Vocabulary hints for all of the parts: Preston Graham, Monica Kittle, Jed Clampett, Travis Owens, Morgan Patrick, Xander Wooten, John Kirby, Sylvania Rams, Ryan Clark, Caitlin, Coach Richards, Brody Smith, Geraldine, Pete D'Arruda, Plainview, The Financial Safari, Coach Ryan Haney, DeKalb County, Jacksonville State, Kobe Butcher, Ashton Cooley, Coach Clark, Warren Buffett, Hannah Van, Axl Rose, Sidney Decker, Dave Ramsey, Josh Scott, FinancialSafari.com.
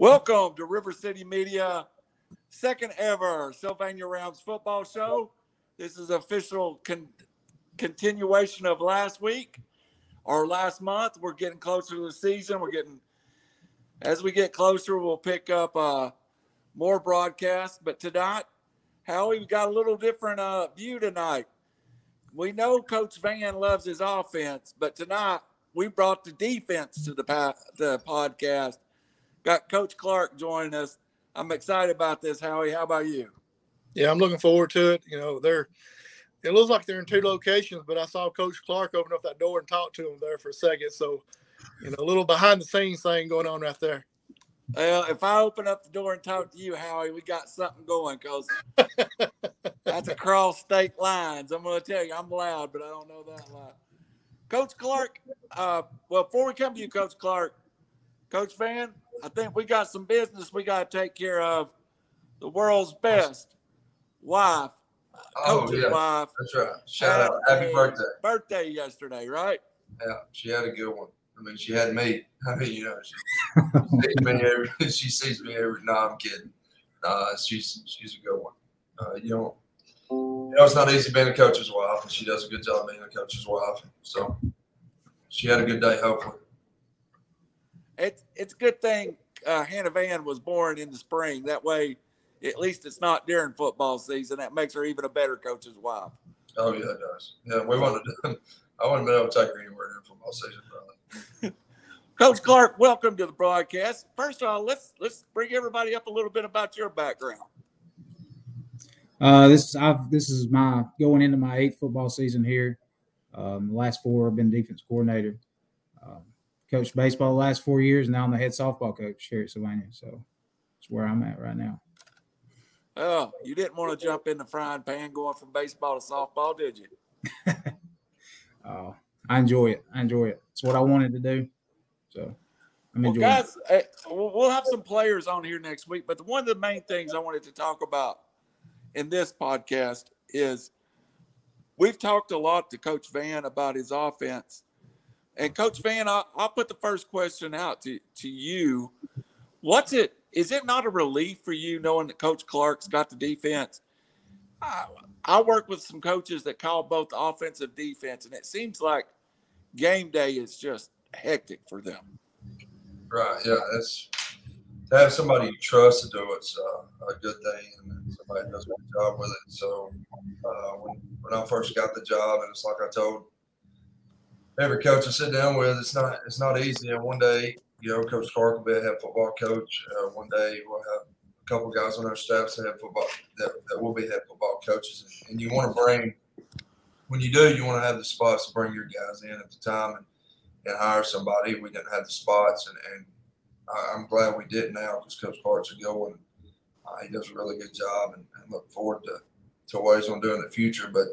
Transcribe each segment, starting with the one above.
Welcome to River City Media, second ever Sylvania Rams football show. This is official continuation of last week or last month. We're getting closer to the season. As we get closer, we'll pick up more broadcasts. But tonight, Howie, we got a little different view tonight. We know Coach Van loves his offense, but tonight we brought the defense to the podcast. Got Coach Clark joining us. I'm excited about this, Howie. How about you? Yeah, I'm looking forward to it. You know, it looks like they're in two locations, but I saw Coach Clark open up that door and talk to him there for a second. So, you know, a little behind-the-scenes thing going on right there. Well, if I open up the door and talk to you, Howie, we got something going, because that's across state lines. I'm going to tell you, I'm loud, but I don't know that loud. Coach Clark, before we come to you, Coach Clark, Coach Van, I think we got some business we got to take care of. The world's best wife, coach's wife. That's right. Shout out. Happy birthday. Birthday yesterday, right? Yeah, she had a good one. I mean, she had me. I mean, you know, she sees me every. No, I'm kidding. She's a good one. It's not easy being a coach's wife, and she does a good job being a coach's wife. So she had a good day, hopefully. It's a good thing Hannah Van was born in the spring. That way, at least it's not during football season. That makes her even a better coach's wife. Oh, yeah, it does. Yeah, I wouldn't have been able to take her anywhere during football season, probably. Coach Clark, welcome to the broadcast. First of all, let's bring everybody up a little bit about your background. This is my going into my eighth football season here. The last four, I've been defense coordinator. Coached baseball the last 4 years, and now I'm the head softball coach here at Sylvania. So that's where I'm at right now. Oh, you didn't want to jump in the frying pan going from baseball to softball, did you? Oh, I enjoy it. It's what I wanted to do. So I'm enjoying it. We'll have some players on here next week, but one of the main things I wanted to talk about in this podcast is we've talked a lot to Coach Van about his offense. And Coach Van, I'll put the first question out to you. Is it not a relief for you knowing that Coach Clark's got the defense? I work with some coaches that call both offensive defense, and it seems like game day is just hectic for them. Right, yeah. To have somebody you trust to do it's a good thing, and somebody does a good job with it. So when I first got the job, and it's like I told every coach I sit down with, it's not easy. And one day, you know, Coach Clark will be a head football coach. One day we'll have a couple guys on our staff that will be head football coaches. And you want to you want to have the spots to bring your guys in at the time and hire somebody. We didn't have the spots, and I'm glad we did now, because Coach Clark's a good one. He does a really good job, and look forward to what he's going to do in the future. But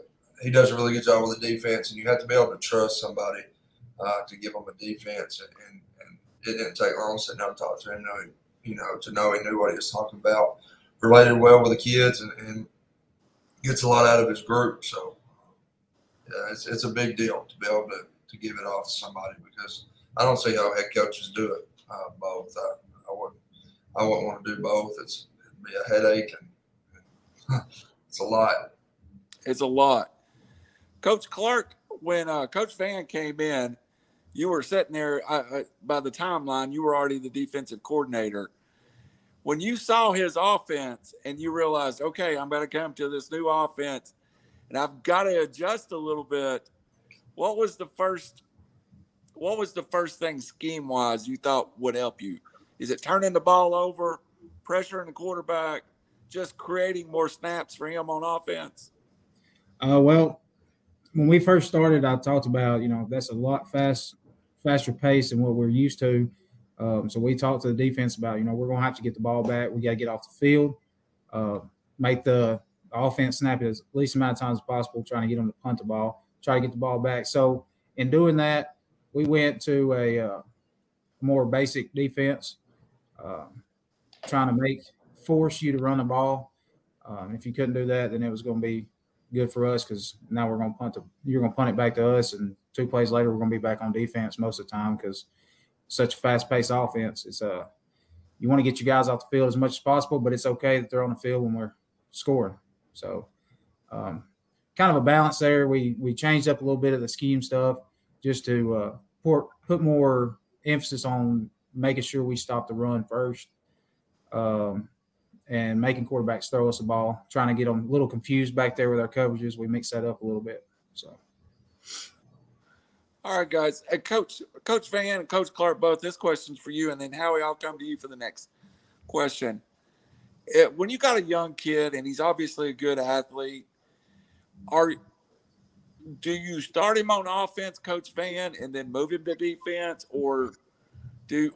he does a really good job with the defense, and you have to be able to trust somebody to give them a defense. And it didn't take long sitting down and talking to him, to know he knew what he was talking about. Related well with the kids, and gets a lot out of his group. So, yeah, it's a big deal to be able to give it off to somebody, because I don't see how head coaches do it both. I wouldn't want to do both. It'd be a headache, and it's a lot. It's a lot. Coach Clark, when Coach Van came in, you were sitting there by the timeline. You were already the defensive coordinator. When you saw his offense and you realized, okay, I'm going to come to this new offense and I've got to adjust a little bit, what was the first thing scheme-wise you thought would help you? Is it turning the ball over, pressuring the quarterback, just creating more snaps for him on offense? When we first started, I talked about, that's a lot faster pace than what we're used to. So we talked to the defense about, we're going to have to get the ball back. We got to get off the field, make the offense snap as least amount of times as possible, trying to get them to punt the ball, try to get the ball back. So in doing that, we went to a more basic defense, trying to force you to run the ball. If you couldn't do that, then it was going to be good for us, because now we're going to you're going to punt it back to us, and two plays later we're going to be back on defense most of the time, because such a fast-paced offense. It's you want to get your guys off the field as much as possible, but it's okay that they're on the field when we're scoring. So kind of a balance there. We changed up a little bit of the scheme stuff just to put more emphasis on making sure we stop the run first and making quarterbacks throw us a ball, trying to get them a little confused back there with our coverages. We mix that up a little bit. So. All right, guys. Coach Van and Coach Clark, both, this question's for you, and then Howie, I'll come to you for the next question. When you got a young kid and he's obviously a good athlete, do you start him on offense, Coach Van, and then move him to defense, or do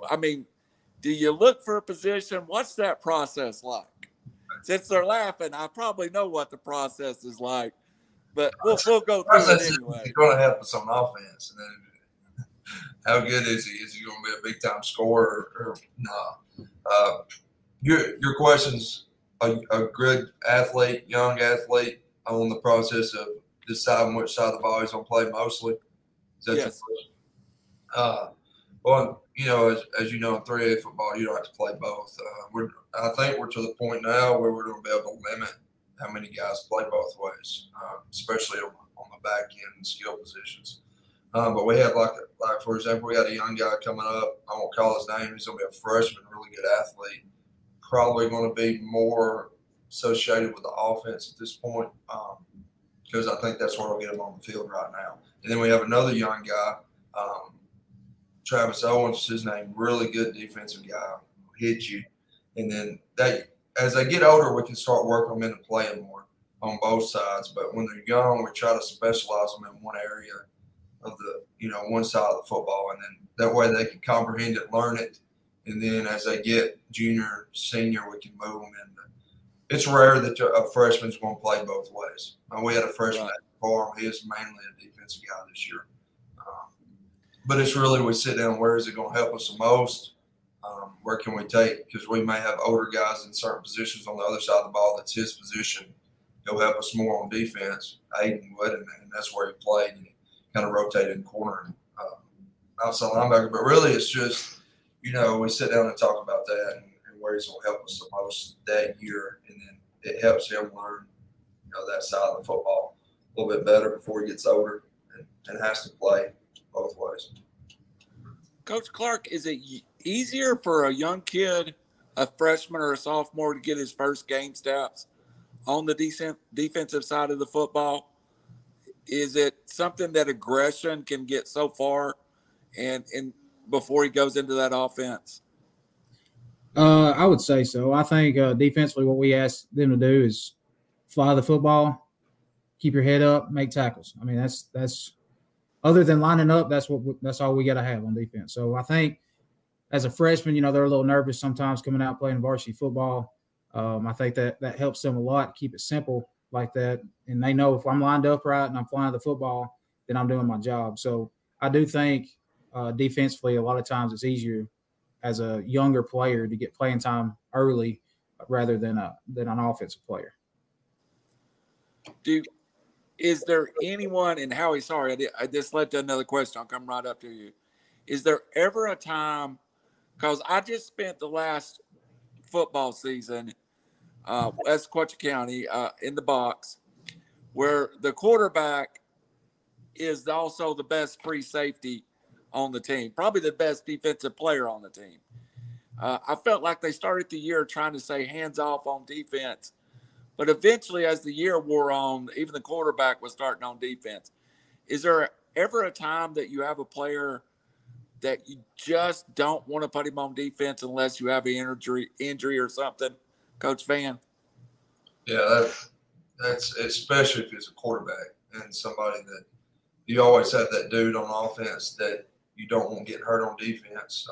you look for a position? What's that process like? Since they're laughing, I probably know what the process is like, but we'll go through it anyway. He's going to help us on offense. And then how good is he? Is he going to be a big-time scorer or no? Your question's a good athlete, young athlete, on the process of deciding which side of the ball he's going to play mostly. Is that yes. Your question? Well, you know, as you know, in 3A football, you don't have to play both. I think we're to the point now where we're going to be able to limit how many guys play both ways, especially on the back end and skill positions. But we had, like for example, we got a young guy coming up. I won't call his name. He's going to be a freshman, really good athlete. Probably going to be more associated with the offense at this point because I think that's where we'll get him on the field right now. And then we have another young guy, Travis Owens, his name, really good defensive guy, hit you. And then as they get older, we can start working them into playing more on both sides. But when they're young, we try to specialize them in one area of the, one side of the football. And then that way they can comprehend it, learn it. And then as they get junior, senior, we can move them in. It's rare that a freshman's going to play both ways. We had a freshman at the farm. He is mainly a defensive guy this year. But it's really we sit down, where is it going to help us the most? Where can we take? Because we may have older guys in certain positions on the other side of the ball. That's his position. He'll help us more on defense. Aiden would, and that's where he played. And he kind of rotated in corner and outside linebacker. But really it's just, we sit down and talk about that and where he's going to help us the most that year. And then it helps him learn, that side of the football a little bit better before he gets older and has to play both ways. Coach Clark, is it easier for a young kid, a freshman or a sophomore, to get his first game steps on the defensive side of the football? Is it something that aggression can get so far and before he goes into that offense? I would say so. I think defensively what we ask them to do is fly the football, keep your head up, make tackles. I mean, that's other than lining up, that's all we got to have on defense. So I think as a freshman, they're a little nervous sometimes coming out playing varsity football. I think that helps them a lot, keep it simple like that. And they know if I'm lined up right and I'm flying the football, then I'm doing my job. So I do think defensively a lot of times it's easier as a younger player to get playing time early rather than an offensive player. Is there anyone, and Howie, sorry, I just led to another question. I'll come right up to you. Is there ever a time, because I just spent the last football season, West Quatchie County, in the box, where the quarterback is also the best free safety on the team, probably the best defensive player on the team. I felt like they started the year trying to say hands off on defense. But eventually, as the year wore on, even the quarterback was starting on defense. Is there ever a time that you have a player that you just don't want to put him on defense unless you have an injury or something, Coach Van? Yeah, that's especially if it's a quarterback and somebody that you always have that dude on offense that you don't want to get hurt on defense.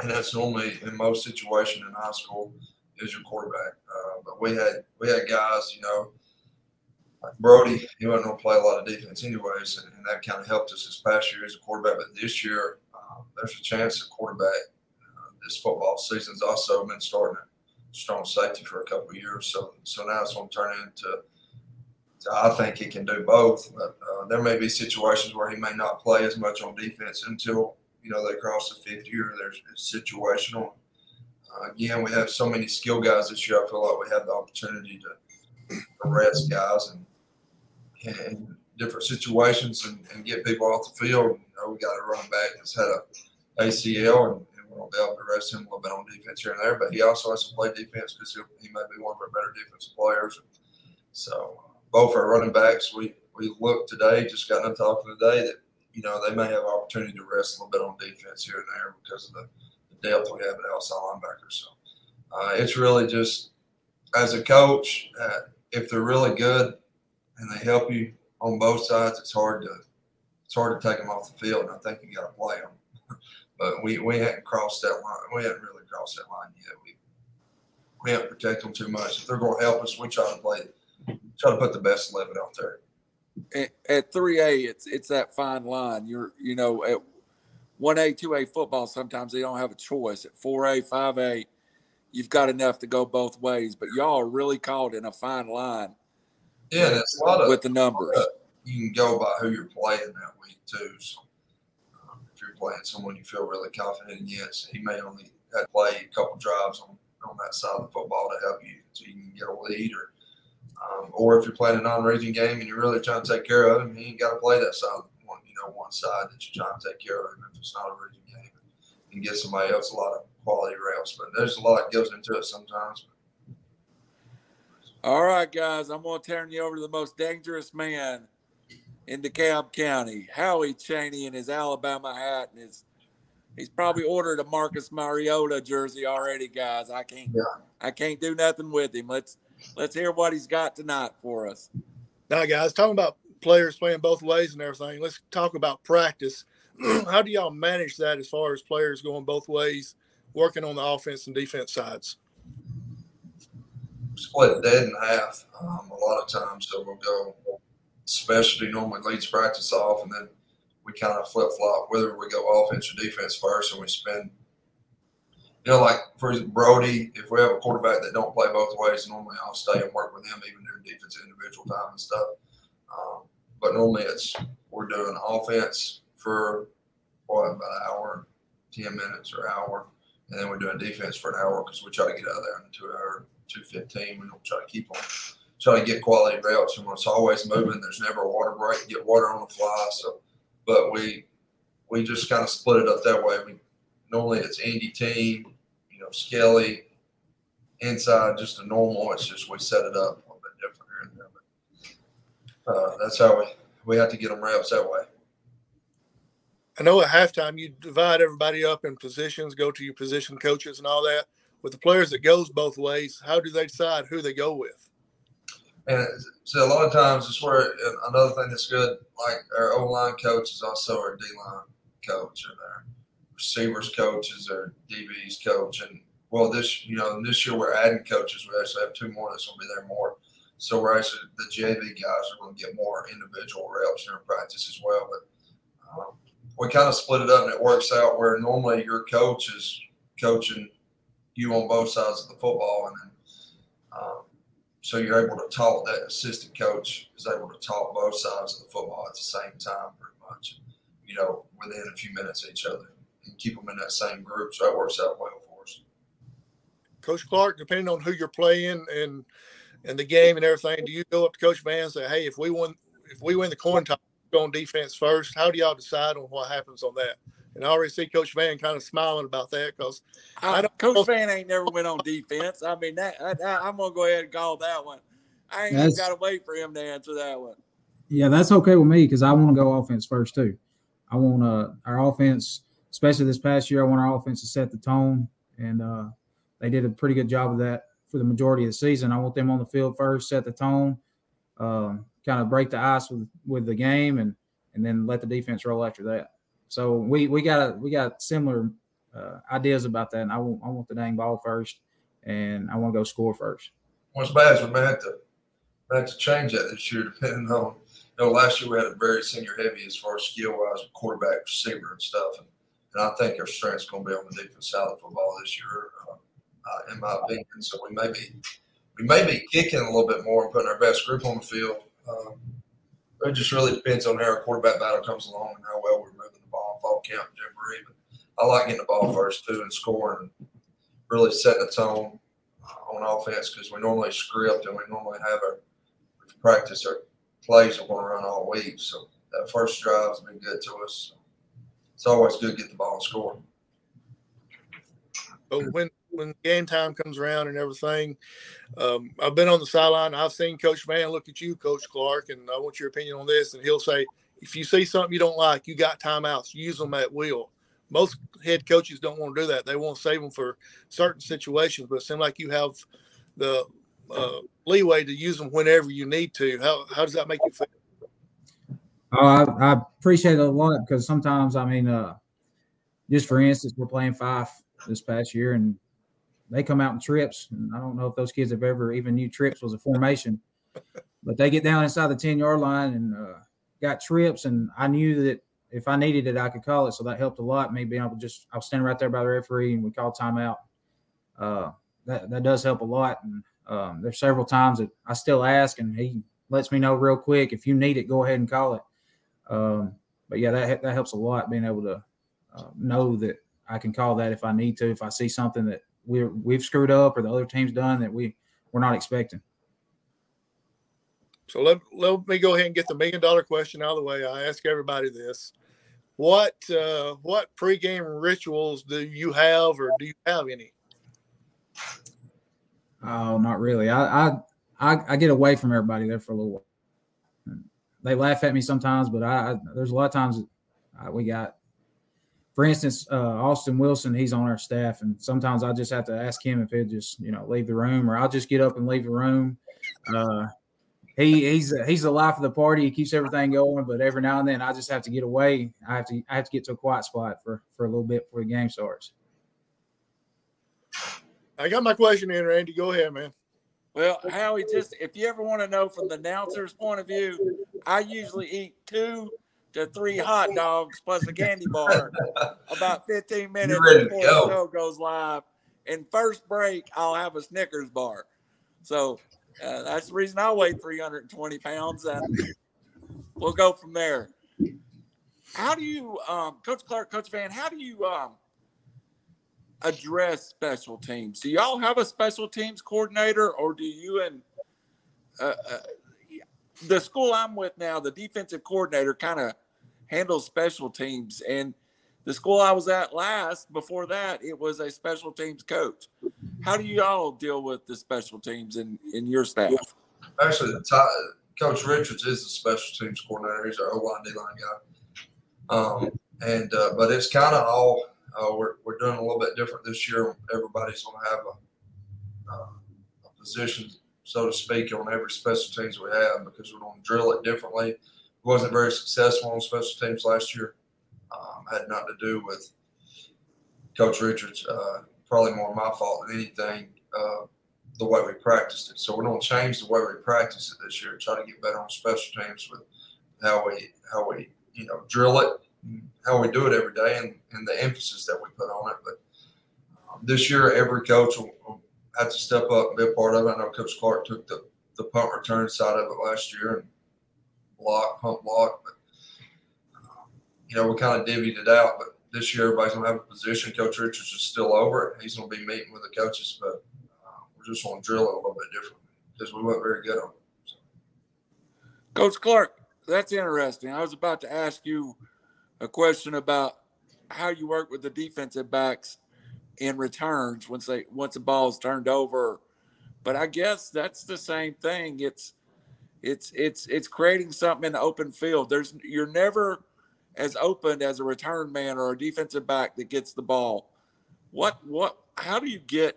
And that's normally in most situations in high school is your quarterback. But we had guys, like Brody, he wasn't going to play a lot of defense anyways, and that kind of helped us this past year as a quarterback. But this year, there's a chance the quarterback this football season's also been starting at strong safety for a couple of years. So now it's going to turn into I think he can do both. But there may be situations where he may not play as much on defense until, they cross the 50 or there's it's situational. Again, we have so many skill guys this year. I feel like we had the opportunity to rest guys and different situations and get people off the field. You know, we got a running back that's had a ACL, and we'll be able to rest him a little bit on defense here and there. But he also has to play defense because he may be one of our better defensive players. So both our running backs, we looked today, just got done talking today, that, you know, they may have an opportunity to rest a little bit on defense here and there because of the depth we have at outside linebackers. So it's really just, as a coach, if they're really good and they help you on both sides, it's hard to take them off the field, and I think you got to play them. But we hadn't crossed that line. We hadn't really crossed that line yet. We haven't protected them too much. If they're going to help us, we try to put the best 11 out there. At 3A, it's that fine line. You know, at 1A, 2A football, sometimes they don't have a choice. At 4A, 5A, you've got enough to go both ways. But y'all are really caught in a fine line. Yeah, that's a lot of, with the numbers. You can go by who you're playing that week too. So if you're playing someone you feel really confident in, yes, he may only have to play a couple drives on that side of the football to help you, so you can get a lead, or if you're playing a non-region game and you're really trying to take care of him, he ain't got to play that side. One side that you're trying to take care of him if it's not a region game, and get somebody else a lot of quality routes. But there's a lot that goes into it sometimes. All right, guys, I'm going to turn you over to the most dangerous man in DeKalb County, Howie Chaney, in his Alabama hat. And he's probably ordered a Marcus Mariota jersey already, guys. I can't do nothing with him. Let's hear what he's got tonight for us. Now, guys, talking about players playing both ways and everything, let's talk about practice. How do y'all manage that as far as players going both ways, working on the offense and defense sides? Split it dead in half a lot of times. So we'll go specialty normally leads practice off, and then we kind of flip-flop whether we go offense or defense first, and we spend – you know, like for Brody, if we have a quarterback that don't play both ways, normally I'll stay and work with him even during defense individual time and stuff. But normally we're doing offense for, about an hour, 10 minutes or an hour, and then we're doing defense for an hour because we try to get out of there in 2 hours. 2:15. We don't try to keep on, try to get quality routes, and it's always moving. There's never a water break. You get water on the fly. So, but we just kind of split it up that way. Normally it's Andy team, Skelly inside, just a normal. It's just we set it up a little bit different here and there. But that's how we have to get them reps that way. I know at halftime you divide everybody up in positions, go to your position coaches and all that. With the players that goes both ways, how do they decide who they go with? And so a lot of times, it's where another thing that's good, like our O-line coach is also our D-line coach, and our receivers coach is our DB's coach. And, well, this year we're adding coaches. We actually have two more that's going to be there more. So we're actually – the JV guys are going to get more individual reps in our practice as well. But we kind of split it up, and it works out where normally your coach is coaching – you on both sides of the football, and then so you're able to talk. That assistant coach is able to talk both sides of the football at the same time, pretty much. Within a few minutes of each other, and keep them in that same group. So that works out well for us. Coach Clark, depending on who you're playing and the game and everything, do you go up to Coach Van and say, "Hey, if we win the coin toss, go on defense first"? How do y'all decide on what happens on that? And I already see Coach Van kind of smiling about that because Coach Van ain't never went on defense. I mean, I'm going to go ahead and call that one. I ain't even got to wait for him to answer that one. Yeah, that's okay with me because I want to go offense first too. I want our offense, especially this past year, I want our offense to set the tone, and they did a pretty good job of that for the majority of the season. I want them on the field first, set the tone, kind of break the ice with the game, and then let the defense roll after that. So we got similar ideas about that, and I want the dang ball first, and I want to go score first. What's bad is we may have to change that this year, depending on last year we had a very senior heavy as far as skill wise, quarterback, receiver, and stuff, and I think our strength's going to be on the defense side of football this year, in my opinion. So we may be kicking a little bit more and putting our best group on the field. It just really depends on how our quarterback battle comes along and how well we're moving the ball in fall camp and jamboree. But I like getting the ball first, too, and scoring. really setting the tone on offense, because we normally script and we normally have our practice our plays that want to run all week. So that first drive's been good to us. It's always good to get the ball and score. But when game time comes around and everything, I've been on the sideline. I've seen Coach Van look at you, Coach Clark, and I want your opinion on this. And he'll say, if you see something you don't like, you got timeouts. Use them at will. Most head coaches don't want to do that. They want to save them for certain situations, but it seems like you have the leeway to use them whenever you need to. How does that make you feel? I appreciate it a lot, because sometimes, just for instance, we're playing Fife this past year, and they come out in trips. And I don't know if those kids have ever even knew trips was a formation, but they get down inside the 10-yard line and got trips, and I knew that if I needed it, I could call it. So that helped a lot. Me being able to I was standing right there by the referee, and we called timeout. That does help a lot. And there's several times that I still ask, and he lets me know real quick, if you need it, go ahead and call it. But yeah, that helps a lot, being able to know that I can call that if I need to, if I see something that we've screwed up or the other team's done that we're not expecting. So let me go ahead and get the $1 million question out of the way. I ask everybody this: what pregame rituals do you have, or do you have any? Oh, not really. I get away from everybody there for a little while. They laugh at me sometimes, but there's a lot of times we got. For instance, Austin Wilson, he's on our staff, and sometimes I just have to ask him if he'll just leave the room, or I'll just get up and leave the room. He's the life of the party. He keeps everything going, but every now and then I just have to get away. I have to get to a quiet spot for a little bit before the game starts. I got my question in, Randy. Go ahead, man. Well, Howie, just if you ever want to know from the announcer's point of view, I usually eat 2 to 3 hot dogs plus a candy bar about 15 minutes before the show goes live. And first break, I'll have a Snickers bar. So – that's the reason I weigh 320 pounds, and we'll go from there. How do you, Coach Clark, Coach Van, how do you address special teams? Do y'all have a special teams coordinator, or do you and the school I'm with now, the defensive coordinator kind of handles special teams? And the school I was at last, before that, it was a special teams coach. How do you all deal with the special teams in your staff? Actually, Coach Richards is the special teams coordinator. He's our O-line, D-line guy. But it's kind of all we're doing a little bit different this year. Everybody's going to have a position, so to speak, on every special teams we have, because we're going to drill it differently. We wasn't very successful on special teams last year. Had nothing to do with Coach Richards. Probably more my fault than anything, the way we practiced it. So we're going to change the way we practice it this year, try to get better on special teams with how we drill it, how we do it every day, and the emphasis that we put on it. But this year, every coach will have to step up and be a part of it. I know Coach Clark took the punt return side of it last year, and punt block. But, we kind of divvied it out, but this year, everybody's going to have a position. Coach Richards is still over it. He's going to be meeting with the coaches, but we're just going to drill it a little bit different, because we weren't very good on it. So. Coach Clark, that's interesting. I was about to ask you a question about how you work with the defensive backs in returns once the ball's turned over, but I guess that's the same thing. It's creating something in the open field. You're never as open as a return man or a defensive back that gets the ball. How do you get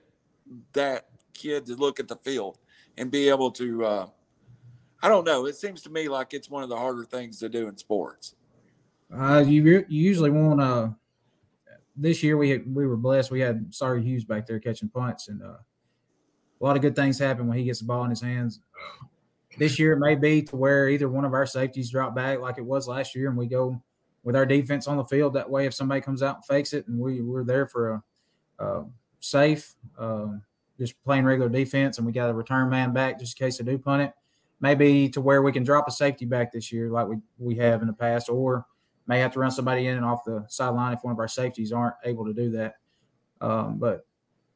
that kid to look at the field and be able to, I don't know. It seems to me like it's one of the harder things to do in sports. You usually want this year we were blessed. We had Sawyer Hughes back there catching punts, and a lot of good things happen when he gets the ball in his hands. This year it may be to where either one of our safeties drop back like it was last year, and we go with our defense on the field. That way, if somebody comes out and fakes it, and we're there for a safe, just plain regular defense, and we got a return man back just in case they do punt it, maybe to where we can drop a safety back this year like we have in the past, or may have to run somebody in and off the sideline if one of our safeties aren't able to do that. But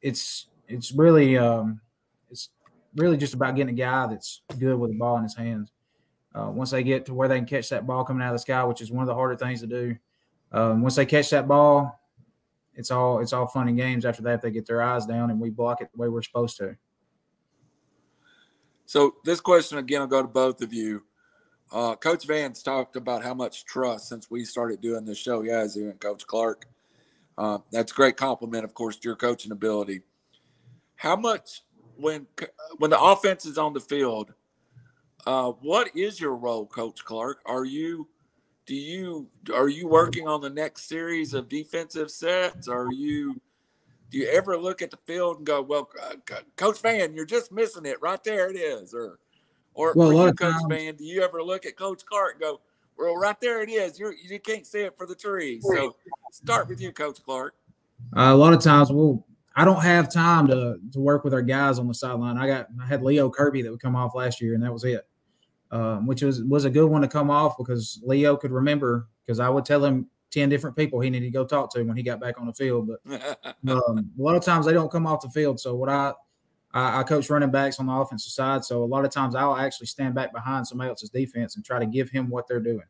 it's really just about getting a guy that's good with the ball in his hands. Once they get to where they can catch that ball coming out of the sky, which is one of the harder things to do. Once they catch that ball, it's all fun and games after that if they get their eyes down and we block it the way we're supposed to. So this question, again, will go to both of you. Coach Van's talked about how much trust since we started doing this show he has here in Coach Clark. That's a great compliment, of course, to your coaching ability. How much when the offense is on the field, what is your role, Coach Clark? Are you working on the next series of defensive sets? Do you ever look at the field and go, well, Coach Van, you're just missing it. Right there it is. Or, Coach Van, do you ever look at Coach Clark and go, well, right there it is. You can't see it for the tree. So start with you, Coach Clark. A lot of times I don't have time to work with our guys on the sideline. I had Leo Kirby that would come off last year, and that was it, which was a good one to come off because Leo could remember because I would tell him 10 different people he needed to go talk to when he got back on the field. But a lot of times they don't come off the field. So what I coach running backs on the offensive side. So a lot of times I'll actually stand back behind somebody else's defense and try to give him what they're doing.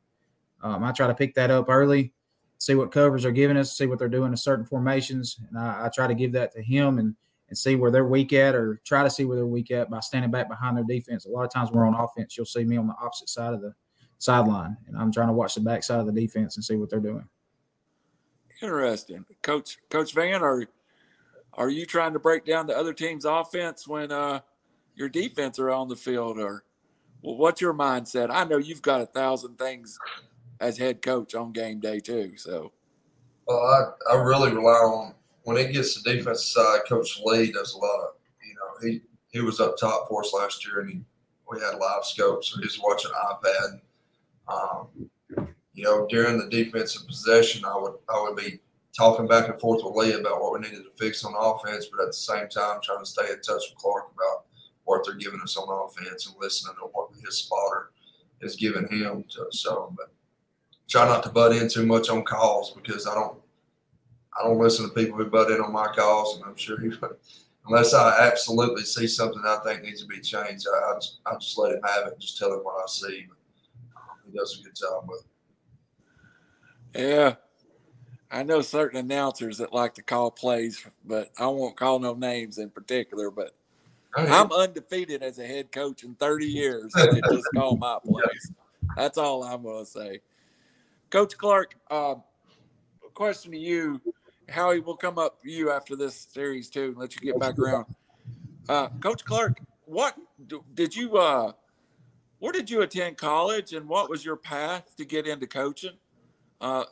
I try to pick that up early, see what covers are giving us, see what they're doing in certain formations. And I try to give that to him and see where they're weak at or try to see where they're weak at by standing back behind their defense. A lot of times we're on offense, you'll see me on the opposite side of the sideline, and I'm trying to watch the backside of the defense and see what they're doing. Interesting. Coach Van, are you trying to break down the other team's offense when your defense are on the field? Or what's your mindset? I know you've got 1,000 things as head coach on game day too. So, I really rely on when it gets to the defensive side. Coach Lee does a lot of, he was up top for us last year, and we had live scope, so he's watching iPad. During the defensive possession, I would be talking back and forth with Lee about what we needed to fix on offense, but at the same time trying to stay in touch with Clark about what they're giving us on offense and listening to what his spotter is giving him. But try not to butt in too much on calls because I don't listen to people who butt in on my calls, and I'm sure unless I absolutely see something I think needs to be changed, I just let him have it and just tell him what I see. He does a good job with it. Yeah. I know certain announcers that like to call plays, but I won't call no names in particular. But I'm undefeated as a head coach in 30 years. They just call my plays. That's all I'm going to say. Coach Clark, a question to you. Howie, we'll come up to you after this series, too, and let you get back around. Coach Clark, where did you attend college, and what was your path to get into coaching?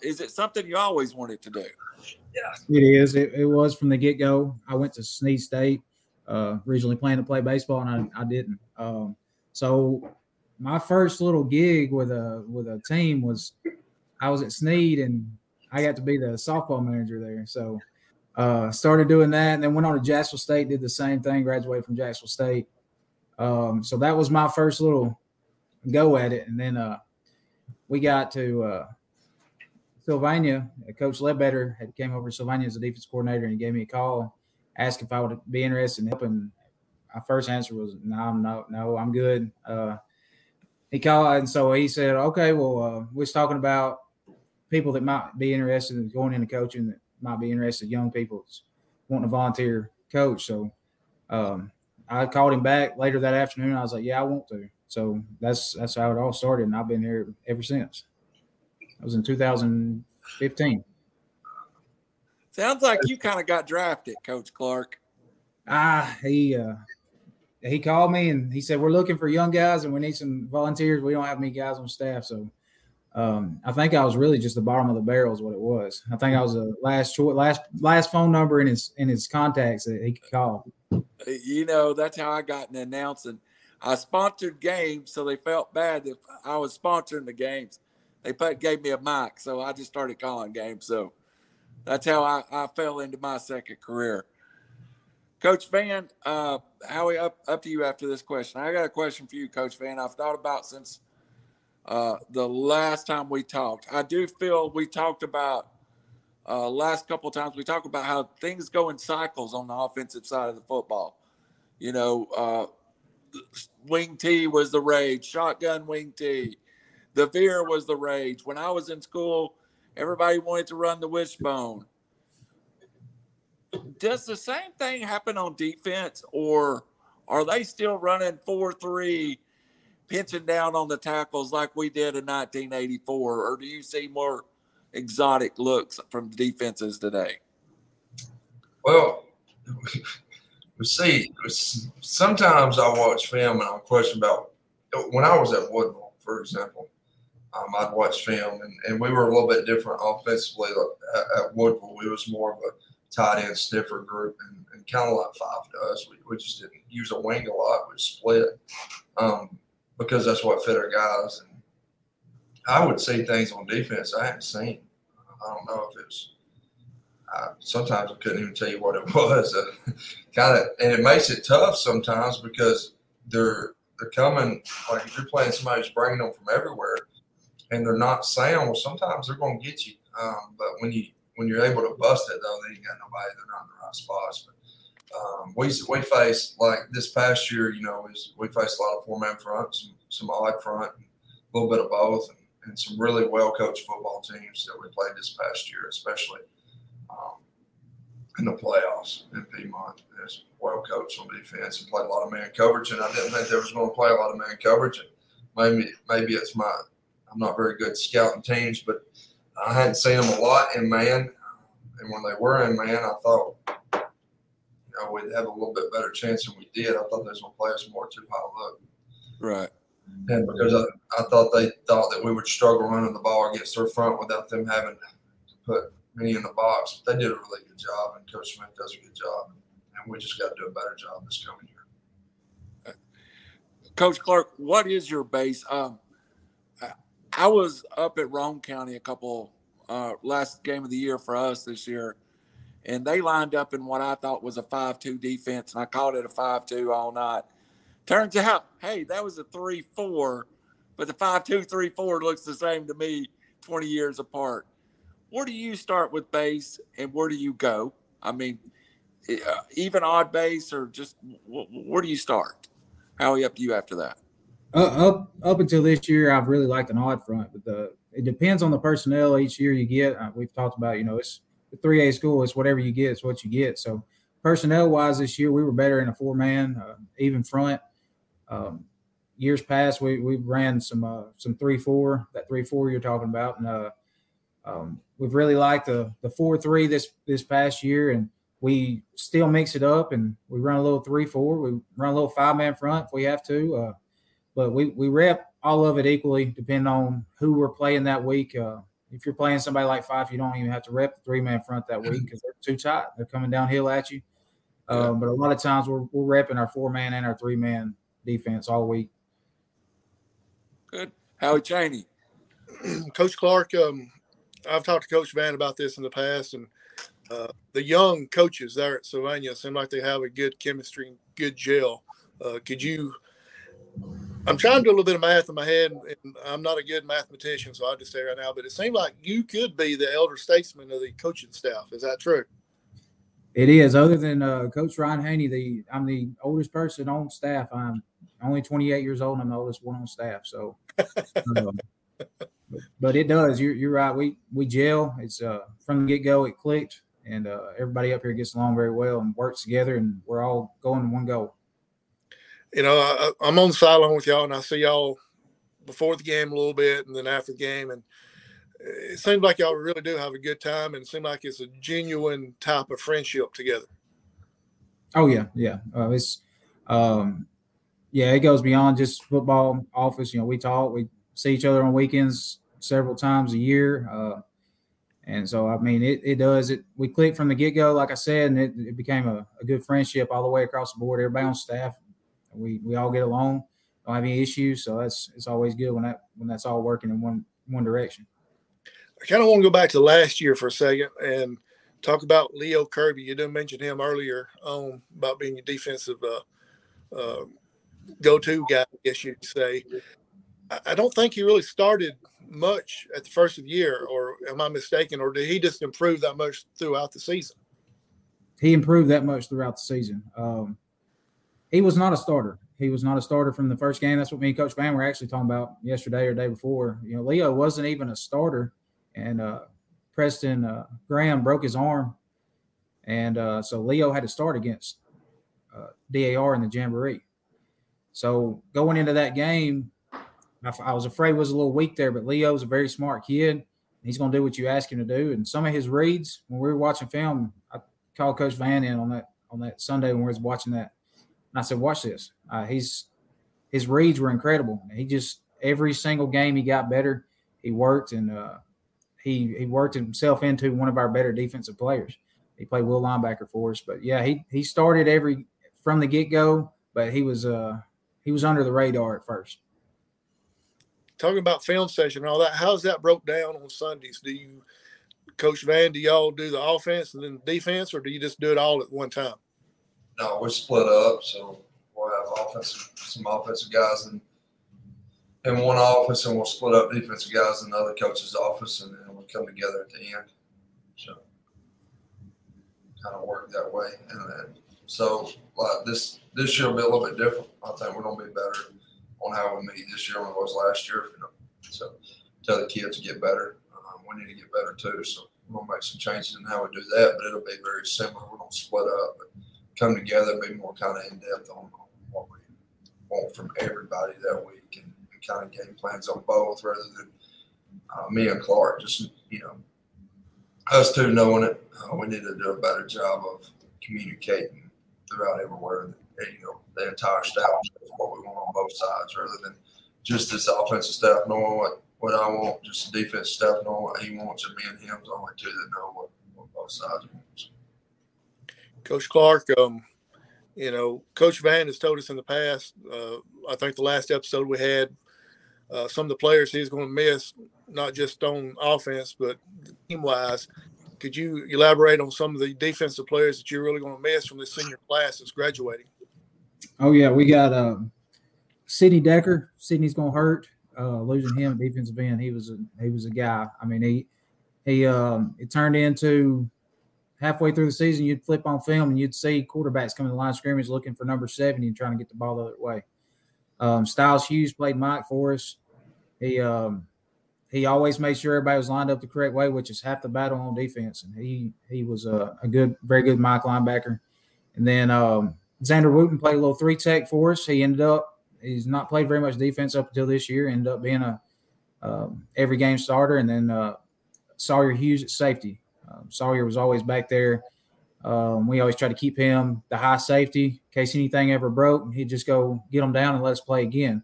Is it something you always wanted to do? Yeah, it is. It was from the get-go. I went to Snead State, originally planned to play baseball, and I didn't. So my first little gig with a team was I was at Snead, and I got to be the softball manager there. So started doing that, and then went on to Jacksonville State, did the same thing, graduated from Jacksonville State. So that was my first little go at it. And then we got to Sylvania. Coach Ledbetter had came over to Sylvania as a defense coordinator, and he gave me a call, asked if I would be interested in helping. My first answer was, no, I'm good. He called, and so he said, okay, well, we was talking about people that might be interested in going into coaching, that might be interested, young people wanting to volunteer coach. So I called him back later that afternoon. I was like, yeah, I want to. So that's how it all started, and I've been here ever since. That was in 2015. Sounds like you kind of got drafted, Coach Clark. He called me, and he said, we're looking for young guys, and we need some volunteers. We don't have many guys on staff. So I think I was really just the bottom of the barrel is what it was. I think I was the last choice, last phone number in his contacts that he could call. That's how I got in announcing. I sponsored games, so they felt bad that I was sponsoring the games. They gave me a mic, so I just started calling games. So that's how I fell into my second career. Coach Van, Howie, up to you after this question. I got a question for you, Coach Van. I've thought about since the last time we talked. I do feel we talked about last couple of times, we talk about how things go in cycles on the offensive side of the football. You know, wing T was the rage, shotgun wing T. The veer was the rage. When I was in school, everybody wanted to run the wishbone. Does the same thing happen on defense, or are they still running 4-3, pinching down on the tackles like we did in 1984? Or do you see more exotic looks from defenses today? Well, we see, sometimes I watch film and I'll question about when I was at Woodville, for example. I'd watch film, and we were a little bit different offensively at Woodville. We was more of a tight end sniffer group, and kind of like five to us. We just didn't use a wing a lot. We split because that's what fit our guys. And I would see things on defense I hadn't seen. I don't know if it was sometimes I couldn't even tell you what it was. Kind of, and it makes it tough sometimes because they're coming, like if you're playing somebody who's bringing them from everywhere and they're not sound, well, sometimes they're going to get you. But when you're able to bust it, though, they ain't got nobody. They're not in the right spots. But we faced, like this past year, you know, we faced a lot of four-man fronts, some odd front, and a little bit of both, and some really well-coached football teams that we played this past year, especially in the playoffs in Piedmont. There's well-coached on defense and played a lot of man coverage, and I didn't think they was going to play a lot of man coverage. And maybe it's I'm not very good scouting teams, but I hadn't seen them a lot in man, and when they were in man, I thought, you know, we'd have a little bit better chance than we did. I thought they was going to play us more too high look. Right. And because I thought they thought that we would struggle running the ball against their front without them having to put many in the box. But they did a really good job, and Coach Smith does a good job, and we just got to do a better job this coming year. Coach Clark, what is your base? I was up at Rome County a couple last game of the year for us this year, and they lined up in what I thought was a 5-2 defense, and I called it a 5-2 all night. Turns out, hey, that was a 3-4, but the 5-2, 3-4 looks the same to me 20 years apart. Where do you start with base, and where do you go? I mean, even odd base, or just where do you start? Howie, up to you after that. Up until this year, I've really liked an odd front, but it depends on the personnel each year you get. We've talked about, you know, it's the 3A school. It's whatever you get. It's what you get. So personnel-wise this year, we were better in a four-man, even front. Years past, we ran some 3-4, that 3-4 you're talking about, and we've really liked the 4-3 this past year, and we still mix it up, and we run a little 3-4. We run a little five-man front if we have to. But we rep all of it equally, depending on who we're playing that week. If you're playing somebody like five, you don't even have to rep the three-man front that week because they're too tight. They're coming downhill at you. But a lot of times we're repping our four-man and our three-man defense all week. Good. Howie Chaney. Coach Clark, I've talked to Coach Van about this in the past, and the young coaches there at Sylvania seem like they have a good chemistry and good gel. I'm trying to do a little bit of math in my head, and I'm not a good mathematician, so I'll just say right now, but it seemed like you could be the elder statesman of the coaching staff. Is that true? It is. Other than Coach Ryan Haney, I'm the oldest person on staff. I'm only 28 years old, and I'm the oldest one on staff. So, but it does. You're right. We gel. It's from the get-go, it clicked, and everybody up here gets along very well and works together, and we're all going to one goal. You know, I'm on the sideline with y'all, and I see y'all before the game a little bit and then after the game. And it seems like y'all really do have a good time, and it seems like it's a genuine type of friendship together. Oh, yeah, yeah. It goes beyond just football office. You know, we talk. We see each other on weekends several times a year. And so, I mean, it does. We clicked from the get-go, like I said, and it became a good friendship all the way across the board. Everybody on staff. We all get along, don't have any issues, so it's always good when that's all working in one direction. I kind of want to go back to last year for a second and talk about Leo Kirby. You didn't mention him earlier on about being a defensive go-to guy, I guess you'd say. I don't think he really started much at the first of the year, or am I mistaken, or did he just improve that much throughout the season? He improved that much throughout the season. He was not a starter. He was not a starter from the first game. That's what me and Coach Van were actually talking about yesterday or the day before. You know, Leo wasn't even a starter, and Preston Graham broke his arm, and so Leo had to start against DAR in the Jamboree. So going into that game, I was afraid it was a little weak there, but Leo's a very smart kid. He's going to do what you ask him to do. And some of his reads, when we were watching film, I called Coach Van in on that Sunday when we was watching that. And I said, watch this. His reads were incredible. He just – every single game he got better. He worked, and he worked himself into one of our better defensive players. He played will linebacker for us. But, yeah, he started every – from the get-go, but he was under the radar at first. Talking about film session and all that, how's that broke down on Sundays? Do you, Coach Van, do y'all do the offense and then the defense, or do you just do it all at one time? No, we're split up, so we'll have some offensive guys in one office, and we'll split up defensive guys in the other coach's office, and then we'll come together at the end. So kind of work that way. And then, so like this year will be a little bit different. I think we're going to be better on how we meet this year than it was last year. So tell the kids to get better. We need to get better too. So we're going to make some changes in how we do that, but it'll be very similar. We're going to split up, but come together, be more kind of in-depth on what we want from everybody that week, and kind of game plans on both rather than me and Clark. Just, you know, us two knowing it, we need to do a better job of communicating throughout everywhere. You know, the entire staff is what we want on both sides, rather than just this offensive staff knowing what I want, just the defense staff knowing what he wants, and me and him is only two that know what both sides want. Coach Clark, you know, Coach Van has told us in the past, I think the last episode we had, some of the players he's going to miss, not just on offense, but team-wise. Could you elaborate on some of the defensive players that you're really going to miss from this senior class that's graduating? Oh, yeah, we got Sidney Decker. Sidney's going to hurt. Losing him at defensive end, he was a guy. I mean, he it turned into halfway through the season, you'd flip on film and you'd see quarterbacks coming to the line of scrimmage looking for number 70 and trying to get the ball the other way. Stiles Hughes played Mike for us. He always made sure everybody was lined up the correct way, which is half the battle on defense. And he was a good, very good Mike linebacker. And then Xander Wooten played a little three tech for us. He's not played very much defense up until this year, ended up being a every game starter. And then Sawyer Hughes at safety. Sawyer was always back there. We always try to keep him the high safety in case anything ever broke. He'd just go get them down and let us play again.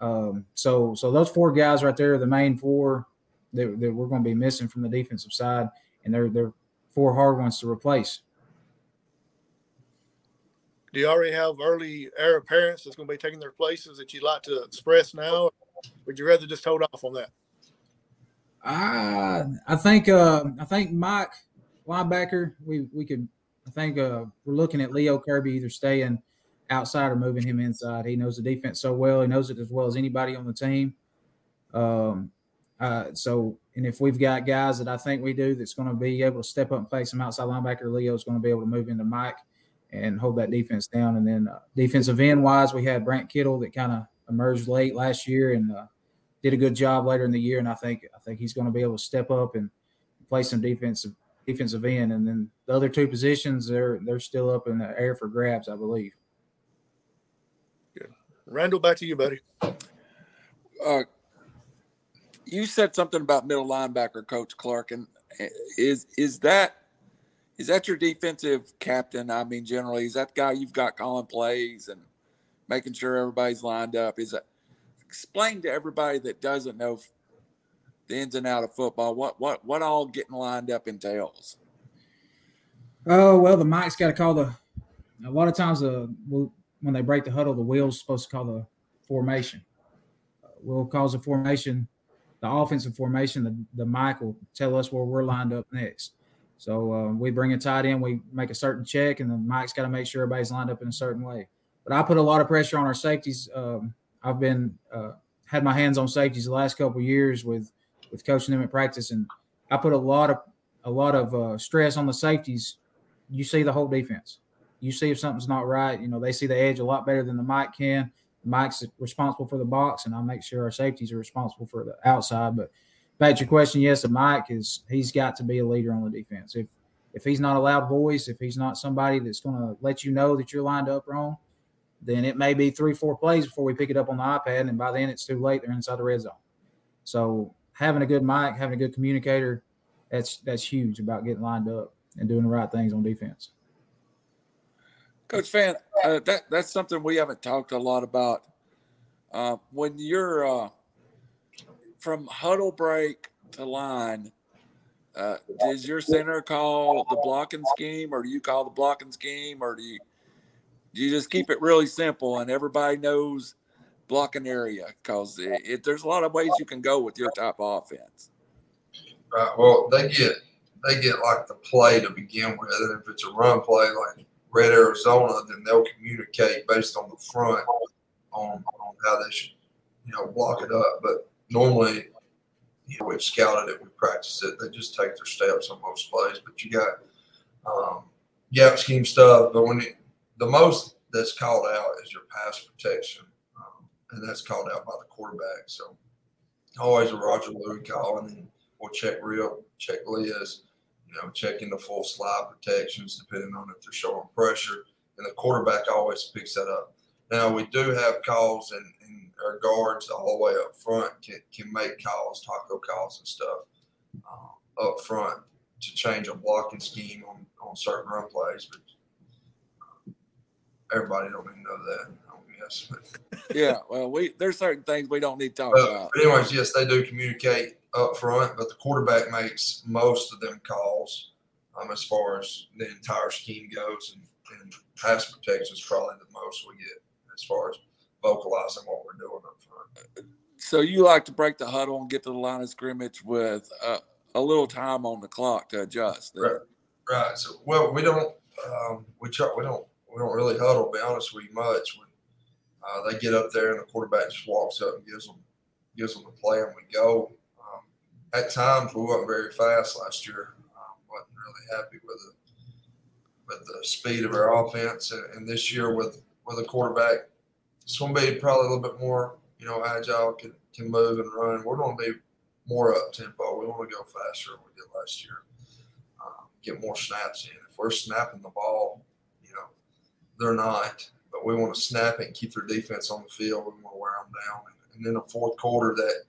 So those four guys right there are the main four that we're going to be missing from the defensive side, and they're four hard ones to replace. Do you already have early heir apparents that's going to be taking their places that you'd like to express now? Or would you rather just hold off on that? I think Mike linebacker, we could, I think we're looking at Leo Kirby either staying outside or moving him inside. He knows the defense so well. He knows it as well as anybody on the team. And if we've got guys that I think we do that's going to be able to step up and play some outside linebacker, Leo's going to be able to move into Mike and hold that defense down. And then defensive end-wise, we had Brant Kittle that kind of emerged late last year and did a good job later in the year, and I think he's going to be able to step up and play some defensive end. And then the other two positions, they're still up in the air for grabs, I believe. Good. Randall, back to you, buddy. You said something about middle linebacker, Coach Clark, and is that your defensive captain? I mean, generally, is that guy you've got calling plays and making sure everybody's lined up? Is that, explain to everybody that doesn't know the ins and out of football what all getting lined up entails. Oh, well, the mic's got to call a lot of times when they break the huddle, the wheel's supposed to call the formation. Will calls the formation, the offensive formation. The mic will tell us where we're lined up next. So we bring a tight end, we make a certain check, and the mic's got to make sure everybody's lined up in a certain way. But I put a lot of pressure on our safeties. I've had my hands on safeties the last couple of years with with coaching them at practice, and I put a lot of stress on the safeties. You see the whole defense. You see if something's not right. You know, they see the edge a lot better than the Mike can. Mike's responsible for the box, and I make sure our safeties are responsible for the outside. But back to your question, yes, Mike he's got to be a leader on the defense. If he's not a loud voice, if he's not somebody that's going to let you know that you're lined up wrong, then it may be 3-4 plays before we pick it up on the iPad, and by then it's too late. They're inside the red zone. So having a good mic, having a good communicator, that's huge about getting lined up and doing the right things on defense. Coach Van, that's something we haven't talked a lot about. When you're from huddle break to line, does your center call the blocking scheme, or do you call the blocking scheme, or do you just keep it really simple and everybody knows blocking area? Because there's a lot of ways you can go with your type of offense. Right. Well, they get like the play to begin with, and if it's a run play like Red Arizona, then they'll communicate based on the front on how they should, block it up. But normally, we've scouted it, we practice it. They just take their steps on most plays. But you got gap scheme stuff. But when the most that's called out is your pass protection, and that's called out by the quarterback. So always a Roger Louis call, and then we'll check Leah's. Checking the full slide protections, depending on if they're showing pressure. And the quarterback always picks that up. Now, we do have calls, and our guards all the way up front can make calls, taco calls and stuff, up front to change a blocking scheme on certain run plays. But everybody don't even know that, I guess. Yeah, well, there's certain things we don't need to talk about. But anyways, yes, they do communicate up front, but the quarterback makes most of them calls as far as the entire scheme goes, and pass protection is probably the most we get as far as vocalizing what we're doing up front. So you like to break the huddle and get to the line of scrimmage with a little time on the clock to adjust. Right. So, well, we don't really huddle, to be honest with you, much. When they get up there and the quarterback just walks up and gives them the play and we go. At times, we weren't very fast last year. Wasn't really happy with the speed of our offense. And this year with a quarterback, it's going to be probably a little bit more, agile, can move and run. We're going to be more up-tempo. We want to go faster than we did last year, get more snaps in. If we're snapping the ball, they're not. But we want to snap it and keep their defense on the field. We want to wear them down. And then the fourth quarter that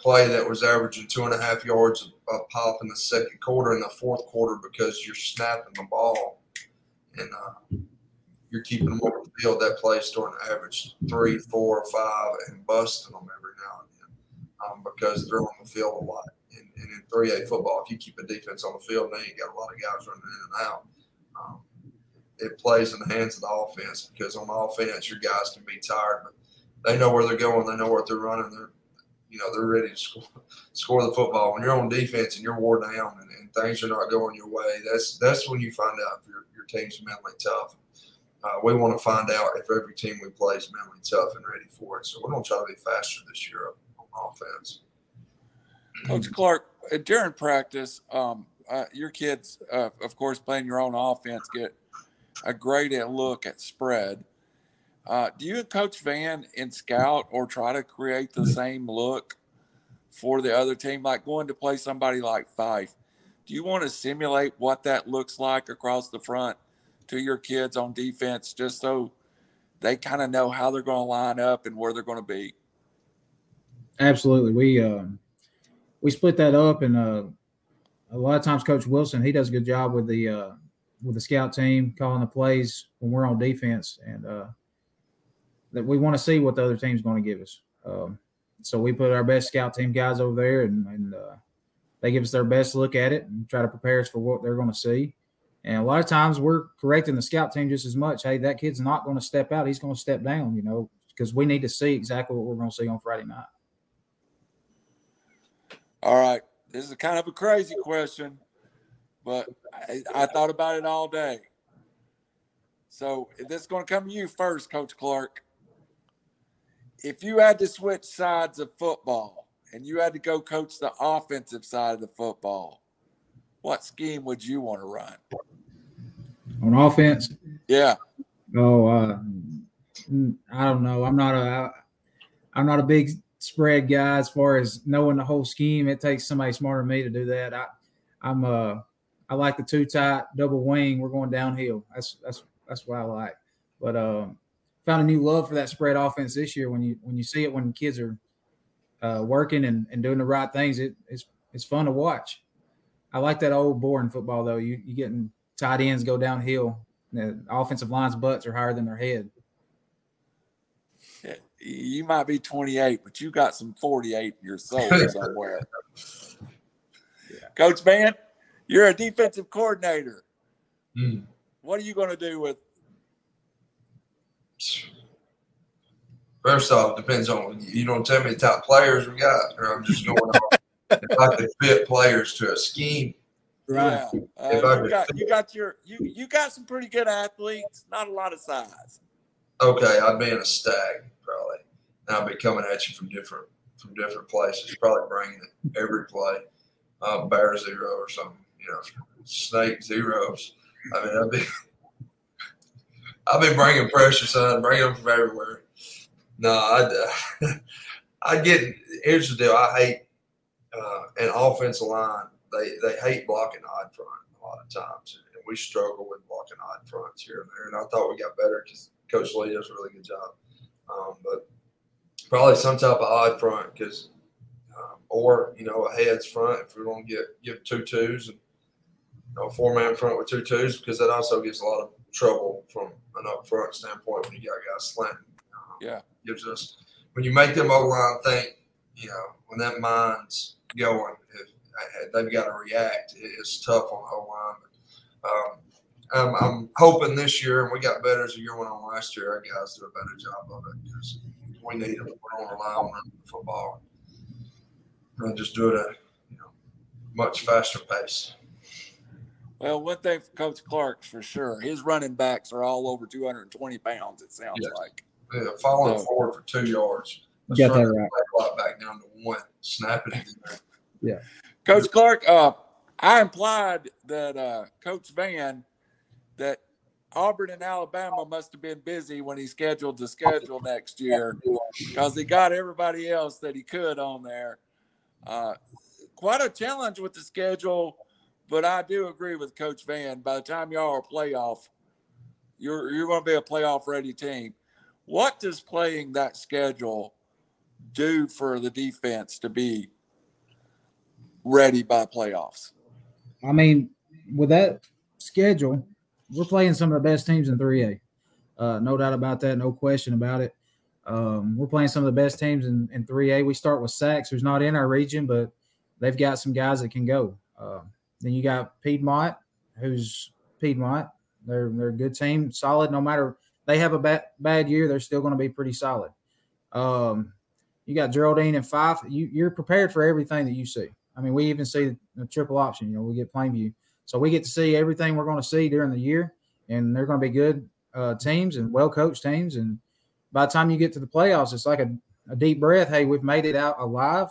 play that was averaging 2.5 yards a pop in the second quarter, in the fourth quarter, because you're snapping the ball and you're keeping them on the field, that play's starting to average 3, 4, 5 and busting them every now and then because they're on the field a lot. And in 3A football, if you keep a defense on the field, now you got a lot of guys running in and out. It plays in the hands of the offense, because on offense, your guys can be tired, but they know where they're going. They know what they're running. They're ready to score the football. When you're on defense and you're wore down and things are not going your way, that's when you find out if your team's mentally tough. We want to find out if every team we play is mentally tough and ready for it. So we're going to try to be faster this year on offense. Coach Clark, during practice, your kids, of course, playing your own offense, get a great look at spread. Do you and Coach Van in scout or try to create the same look for the other team, like going to play somebody like Fife? Do you want to simulate what that looks like across the front to your kids on defense, just so they kind of know how they're going to line up and where they're going to be? Absolutely. We split that up, and a lot of times Coach Wilson, he does a good job with the scout team calling the plays when we're on defense, and that we want to see what the other team's going to give us. So we put our best scout team guys over there, and they give us their best look at it and try to prepare us for what they're going to see. And a lot of times we're correcting the scout team just as much. Hey, that kid's not going to step out. He's going to step down, because we need to see exactly what we're going to see on Friday night. All right. This is kind of a crazy question, but I thought about it all day. So this is going to come to you first, Coach Clark. If you had to switch sides of football and you had to go coach the offensive side of the football, what scheme would you want to run? On offense? Yeah. Oh, I don't know. I'm not a big spread guy as far as knowing the whole scheme. It takes somebody smarter than me to do that. I like the two tight double wing. We're going downhill. That's what I like. But found a new love for that spread offense this year. When you see it, when kids are working and doing the right things, it's fun to watch. I like that old boring football though. You getting tight ends go downhill. The offensive line's butts are higher than their head. You might be 28, but you got some 48 in your soul somewhere. Yeah. Coach Van, you're a defensive coordinator. Mm. What are you going to do with? First off, depends on you don't tell me the top players we got, or I'm just going off. If I could fit players to a scheme. Right. You got some pretty good athletes, not a lot of size. Okay, I'd be in a stag probably. And I'd be coming at you from different places, probably bringing it every play. Bear zero or something, snake zeros. I mean, I've been bringing pressure, son, bringing them from everywhere. No, here's the deal. I hate an offensive line. They hate blocking odd front a lot of times, and we struggle with blocking odd fronts here and there. And I thought we got better because Coach Lee does a really good job. But probably some type of odd front because a heads front if we want to give two twos and a four-man front with two twos because that also gives a lot of trouble from an up-front standpoint when you got guys slanting. Gives us – when you make them O-line think, when that mind's going, if they've got to react. It's tough on O-line. I'm hoping this year, and we got better as the year went on last year, our guys do a better job of it because we need them. We don't rely on them in football. And just do it at much faster pace. Well, one thing for Coach Clark's for sure, his running backs are all over 220 pounds, it sounds like. Yeah, falling forward for 2 yards. Get that right. Back down to one, snapping it in there. Yeah. Coach Clark, I implied that Coach Van, that Auburn and Alabama must have been busy when he scheduled the schedule next year because he got everybody else that he could on there. Quite a challenge with the schedule, but I do agree with Coach Van. By the time y'all are playoff, you're going to be a playoff-ready team. What does playing that schedule do for the defense to be ready by playoffs? I mean, with that schedule, we're playing some of the best teams in 3A. No doubt about that, no question about it. We're playing some of the best teams in 3A. We start with Sax, who's not in our region, but they've got some guys that can go. Then you got Piedmont, who's Piedmont. They're a good team, solid. No matter they have a bad year, they're still going to be pretty solid. You got Geraldine and Fife. You're prepared for everything that you see. I mean, we even see the triple option. We get Plainview. So we get to see everything we're going to see during the year, and they're going to be good teams and well-coached teams, and by the time you get to the playoffs, it's like a deep breath. Hey, we've made it out alive,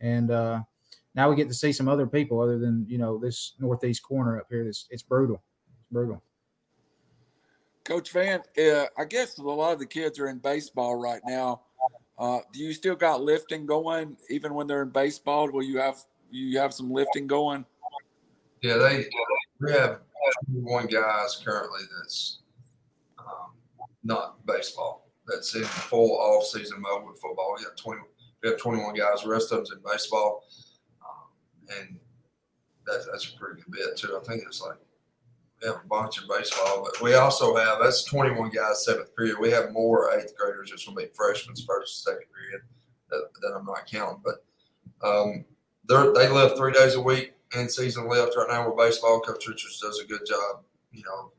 and now we get to see some other people other than, this northeast corner up here. It's brutal. It's brutal. Coach Van, I guess a lot of the kids are in baseball right now. Do you still got lifting going even when they're in baseball? Will you have some lifting going? Yeah, we have one guy currently that's not baseball. That's in full off-season mode with football. We have 21 guys. The rest of them's in baseball, and that's a pretty good bit too. I think it's like we have a bunch in baseball, but we also have that's 21 guys seventh period. We have more eighth graders. It's going to be freshmen first and second period that I'm not counting. But they lift 3 days a week in season lift right now with baseball. Coach Richards does a good job,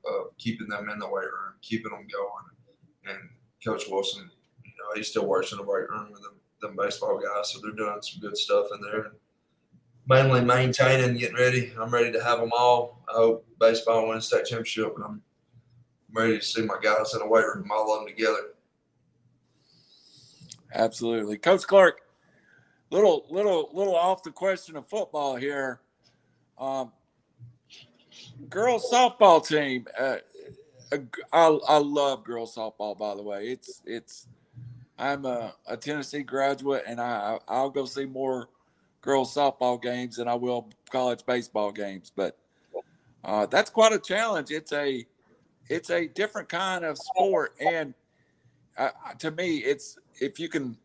of keeping them in the weight room, keeping them going, and Coach Wilson, he still works in the weight room with them baseball guys, so they're doing some good stuff in there. Mainly maintaining, getting ready. I'm ready to have them all. I hope baseball wins state championship, and I'm ready to see my guys in the weight room, all of them together. Absolutely. Coach Clark, little off the question of football here. Girls softball team. I love girls softball, by the way. I'm a Tennessee graduate, and I'll go see more girls softball games than I will college baseball games. But that's quite a challenge. It's a different kind of sport, and to me, it's if you can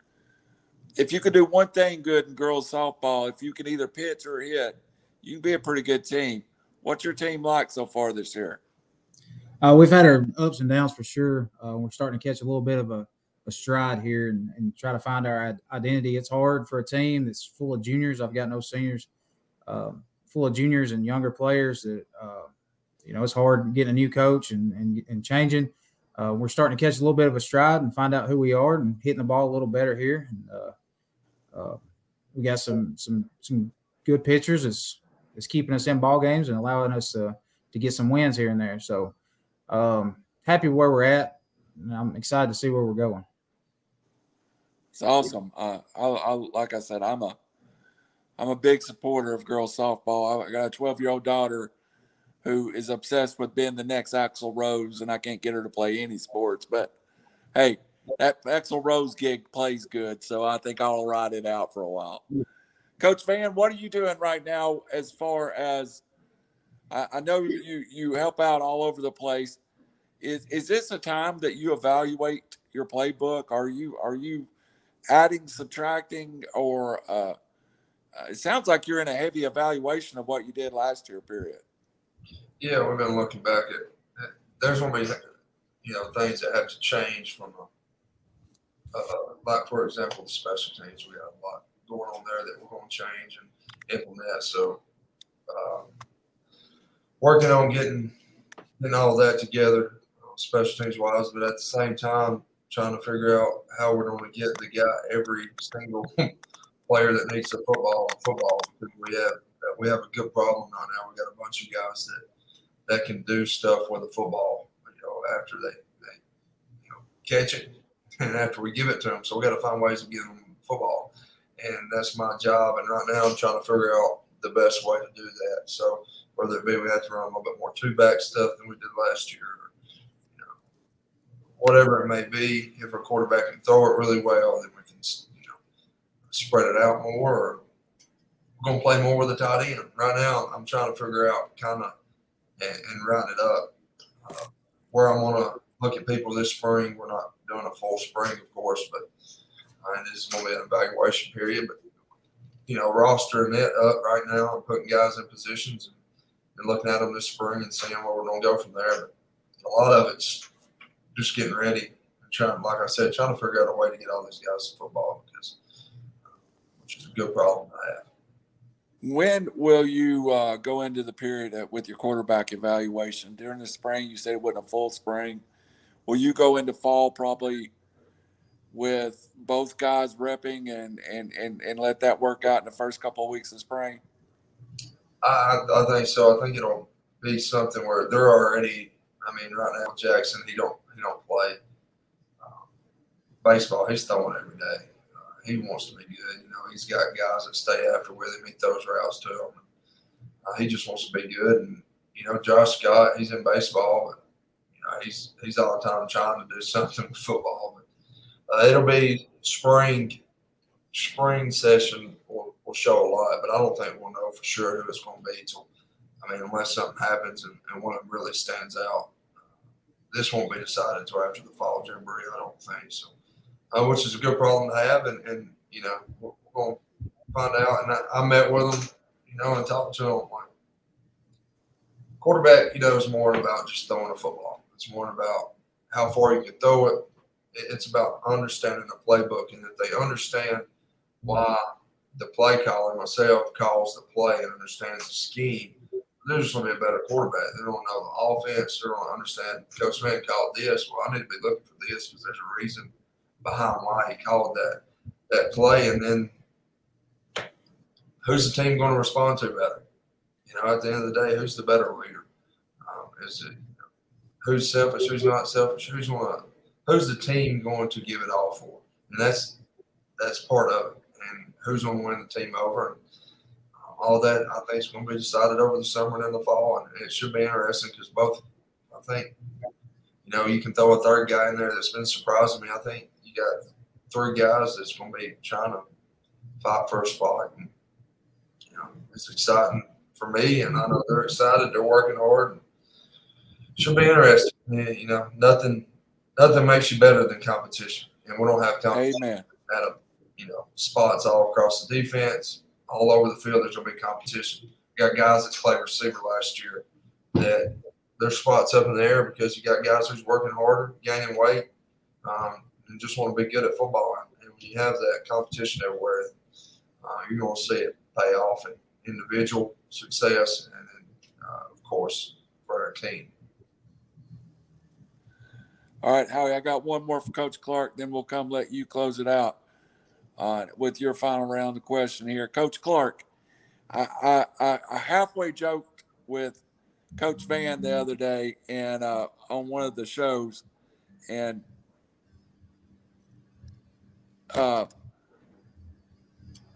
do one thing good in girls softball, if you can either pitch or hit, you can be a pretty good team. What's your team like so far this year? We've had our ups and downs for sure. We're starting to catch a little bit of a stride here and try to find our identity. It's hard for a team that's full of juniors. I've got no seniors, full of juniors and younger players that, it's hard getting a new coach and changing. We're starting to catch a little bit of a stride and find out who we are and hitting the ball a little better here. And, we got some good pitchers that's keeping us in ball games and allowing us to get some wins here and there. So happy where we're at, and I'm excited to see where we're going. It's awesome. Like I said, I'm a big supporter of girls softball. I got a 12-year-old daughter who is obsessed with being the next Axl Rose, and I can't get her to play any sports. But, hey, that Axl Rose gig plays good, so I think I'll ride it out for a while. Coach Van, what are you doing right now as far as – I know you help out all over the place. Is this a time that you evaluate your playbook? Are you adding, subtracting, or it sounds like you're in a heavy evaluation of what you did last year, period. Yeah, we've been looking back at there's going to be, things that have to change from, like, for example, the special teams. We have a lot going on there that we're going to change and implement. So working on getting all that together, special teams wise, but at the same time trying to figure out how we're going to get the guy every single player that needs to football because we have a good problem right now. We got a bunch of guys that can do stuff with the football, after they catch it and after we give it to them. So we got to find ways of giving them football. And that's my job. And right now I'm trying to figure out the best way to do that. So whether it be we have to run a little bit more two-back stuff than we did last year, or, whatever it may be, if our quarterback can throw it really well, then we can, spread it out more, or we're going to play more with the tight end. Right now I'm trying to figure out kind of and round it up where I want to look at people this spring. We're not doing a full spring, of course, but and this is going to be an evaluation period. But, rostering it up right now and putting guys in positions and looking at them this spring and seeing where we're going to go from there. But a lot of it's just getting ready and trying to figure out a way to get all these guys to football, which is a good problem to have. When will you go into the period with your quarterback evaluation? During the spring, you said it wasn't a full spring. Will you go into fall probably with both guys repping and let that work out in the first couple of weeks of spring? I think so. I think it'll be something where they're already – right now Jackson, he don't play baseball. He's throwing every day. He wants to be good. He's got guys that stay after with him. He throws routes to him. He just wants to be good. And, Josh Scott, he's in baseball. But, he's all the time trying to do something with football. But it'll be spring. Spring session will show a lot, but I don't think we'll know for sure who it's going to be unless something happens and one of them really stands out. This won't be decided until after the fall jamboree, I don't think. So. Which is a good problem to have, and we're going to find out. And I met with them, and talked to them. Like, quarterback, is more about just throwing a football. It's more about how far you can throw it. It's about understanding the playbook, and that they understand why the play caller, myself, calls the play and understands the scheme. They're just going to be a better quarterback. They don't know the offense. They don't understand Coach Van called this. Well, I need to be looking for this because there's a reason behind why he called that play, and then who's the team going to respond to better? At the end of the day, who's the better leader? Who's selfish? Who's not selfish? Who's the team going to give it all for? And that's part of it. and who's going to win the team over. And all that, I think, is going to be decided over the summer and in the fall. And it should be interesting because both, I think, you know, you can throw a third guy in there that's been surprising me. I think you got three guys that's going to be trying to fight for a spot. And, you know, it's exciting for me, and I know they're excited. They're working hard. And it should be interesting. You know, nothing makes you better than competition, and we don't have competition. Amen. At a, you know, spots all across the defense, all over the field. There's going to be competition. You got guys that played receiver last year that their spots up in the air because you got guys who's working harder, gaining weight, and just want to be good at football. And when you have that competition everywhere, you're going to see it pay off in individual success and then, of course, for our team. All right, Howie, I got one more for Coach Clark, then we'll come let you close it out with your final round of question here. Coach Clark, I halfway joked with Coach Van the other day and on one of the shows, and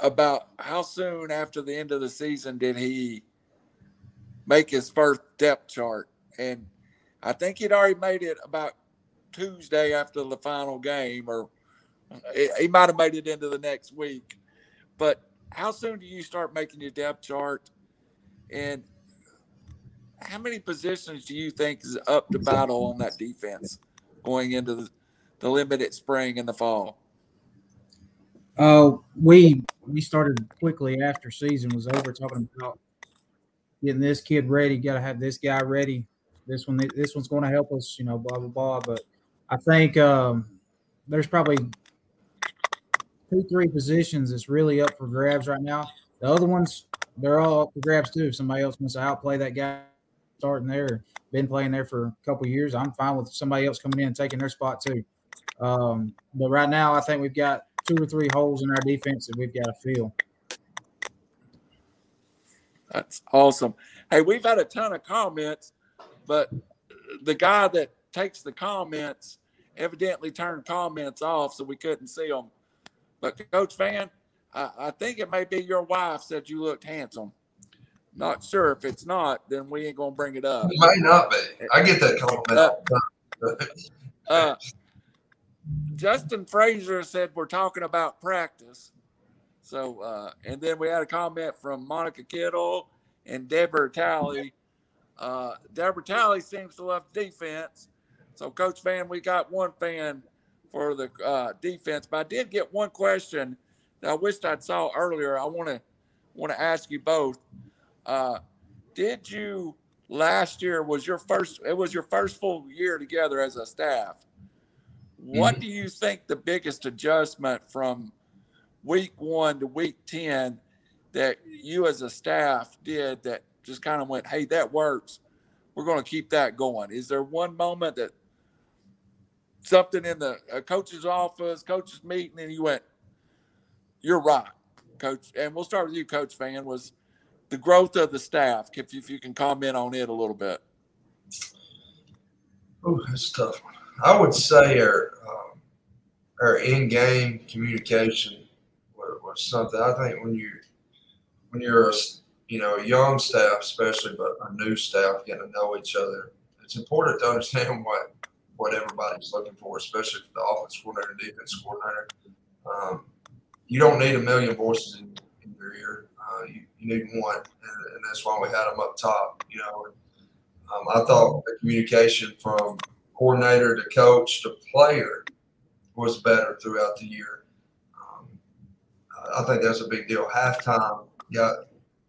about how soon after the end of the season did he make his first depth chart. And I think he'd already made it about Tuesday after the final game, or he might have made it into the next week. But how soon do you start making your depth chart, and how many positions do you think is up to battle on that defense going into the limited spring and the fall? We started quickly after season was over talking about getting this kid ready, got to have this guy ready. This one's going to help us, you know, blah, blah, blah. But I think there's probably 2-3 positions that's really up for grabs right now. The other ones, they're all up for grabs too. If somebody else wants to outplay that guy starting there, been playing there for a couple of years, I'm fine with somebody else coming in and taking their spot too. But right now I think we've got 2 or 3 holes in our defense that we've got to fill. That's awesome. Hey, we've had a ton of comments, but the guy that takes the comments evidently turned comments off, so we couldn't see them. But Coach Van, I think it may be your wife said you looked handsome. Not sure. If it's not, then we ain't going to bring it up. It might not be. I get that compliment. Justin Fraser said we're talking about practice. So, and then we had a comment from Monica Kittle and Deborah Talley. Deborah Talley seems to love defense. So, Coach Van, we got one fan for the defense. But I did get one question that I wished I'd saw earlier. I want to ask you both. Did you last year was your first full year together as a staff? What do you think the biggest adjustment from week 1 to week 10 that you as a staff did that just kind of went, hey, that works, we're going to keep that going? Is there one moment that something in the coach's office, coach's meeting, and you went, you're right, Coach? And we'll start with you, Coach Van. Was the growth of the staff, if you can comment on it a little bit. Oh, that's a tough one. I would say our in-game communication was something. I think when you're a, you know, a young staff, especially, but a new staff, getting to know each other, it's important to understand what everybody's looking for, especially for the offense coordinator, defense coordinator. You don't need a million voices in your ear. You need one, and that's why we had them up top, you know. And, I thought the communication from coordinator to coach to player was better throughout the year. I think that's a big deal. Halftime got,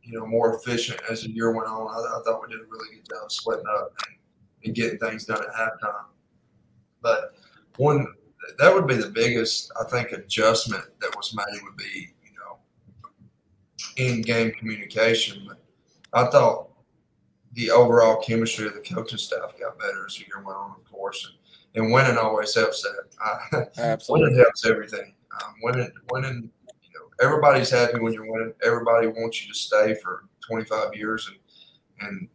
you know, more efficient as the year went on. I thought we did a really good job splitting up and getting things done at halftime. But that would be the biggest, I think, adjustment that was made would be in-game communication. But I thought the overall chemistry of the coaching staff got better as the year went on, of course. And winning always helps that. Absolutely. Winning helps everything. Winning, you know, everybody's happy when you're winning. Everybody wants you to stay for 25 years and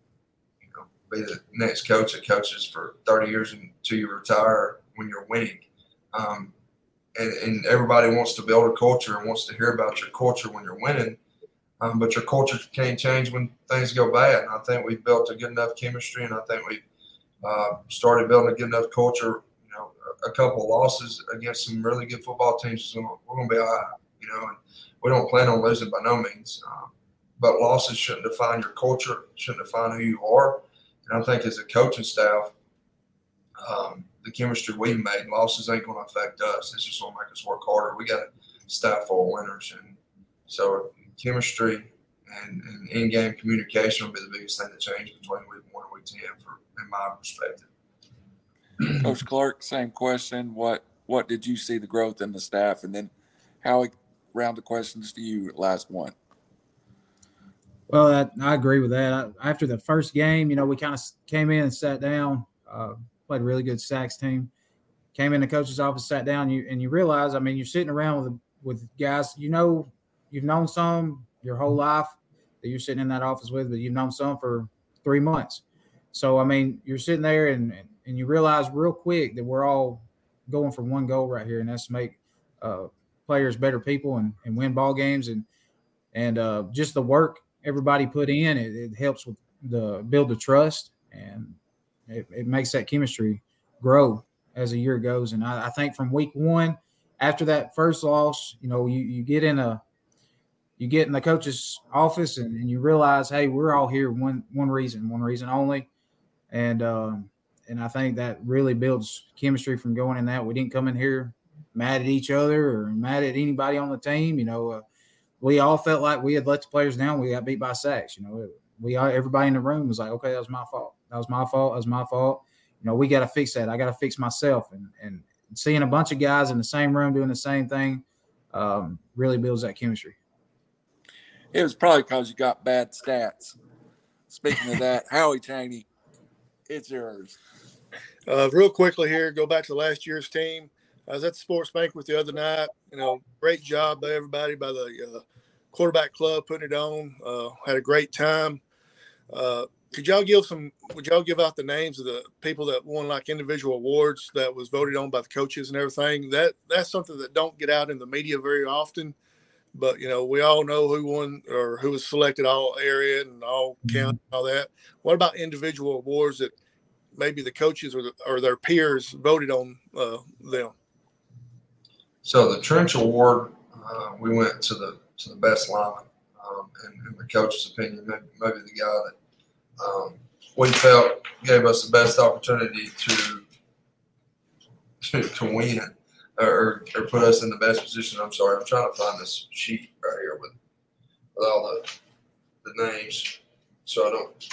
you know, be the next coach that coaches for 30 years until you retire when you're winning. and everybody wants to build a culture and wants to hear about your culture when you're winning. But your culture can't change when things go bad. And I think we've built a good enough chemistry, and I think we've started building a good enough culture. You know, a couple of losses against some really good football teams, we're going to be all right. You know, and we don't plan on losing by no means. But losses shouldn't define your culture, shouldn't define who you are. And I think as a coaching staff, the chemistry we've made, losses ain't going to affect us. It's just going to make us work harder. We got a staff full of winners. And so chemistry and in-game communication will be the biggest thing that changes between week 1 and week 10, in my perspective. Coach Clark, same question. What did you see the growth in the staff? And then Howie, round of questions to you, last one. Well, I agree with that. After the first game, you know, we kind of came in and sat down, played a really good Sax team, came in the coach's office, sat down, and you realize, I mean, you're sitting around with guys, you know, you've known some your whole life that you're sitting in that office with, but you've known some for 3 months. So, I mean, you're sitting there and you realize real quick that we're all going for one goal right here, and that's to make players better people and win ball games. And just the work everybody put in, it helps with build the trust, and it makes that chemistry grow as the year goes. And I think from week one, after that first loss, you know, you get in the coach's office and you realize, hey, we're all here one reason only. And I think that really builds chemistry from going in that. We didn't come in here mad at each other or mad at anybody on the team. You know, we all felt like we had let the players down. We got beat by sacks. You know, everybody in the room was like, okay, that was my fault. You know, we got to fix that. I got to fix myself. And seeing a bunch of guys in the same room doing the same thing really builds that chemistry. It was probably because you got bad stats. Speaking of that, Howie Chaney, it's yours. Real quickly here, go back to last year's team. I was at the sports banquet the other night. You know, great job by everybody, by the quarterback club putting it on. Had a great time. Would y'all give out the names of the people that won like individual awards that was voted on by the coaches and everything? That's something that don't get out in the media very often. But, you know, we all know who won or who was selected all area and all county and all that. What about individual awards that maybe the coaches or their peers voted on them? So the trench award, we went to the best lineman, in the coach's opinion, maybe the guy that we felt gave us the best opportunity to win or put us in the best position. I'm sorry, I'm trying to find this sheet right here with all the names so I don't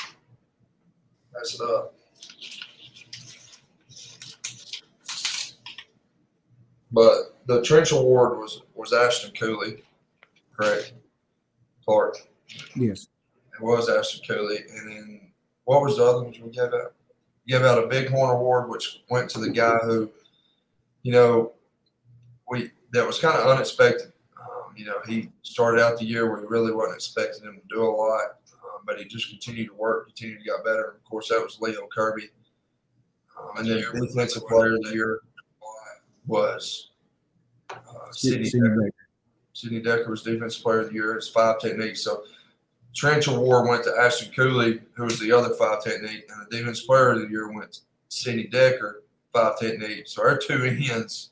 mess it up. But the trench award was Ashton Cooley, correct? Clark. Yes. It was Ashton Cooley. And then what was the other ones we gave out? We gave out a Bighorn Award, which went to the guy who, you know, that was kind of unexpected. You know, he started out the year where he really wasn't expecting him to do a lot, but he just continued to work, continued to get better. Of course, that was Leo Kirby. And then the defensive player of the year was Sidney Decker. Sidney Decker was defensive player of the year. It's 5 techniques. So trench award went to Ashton Cooley, who was the other 5 technique, and the defensive player of the year went to Sidney Decker, 5 technique. So our two ends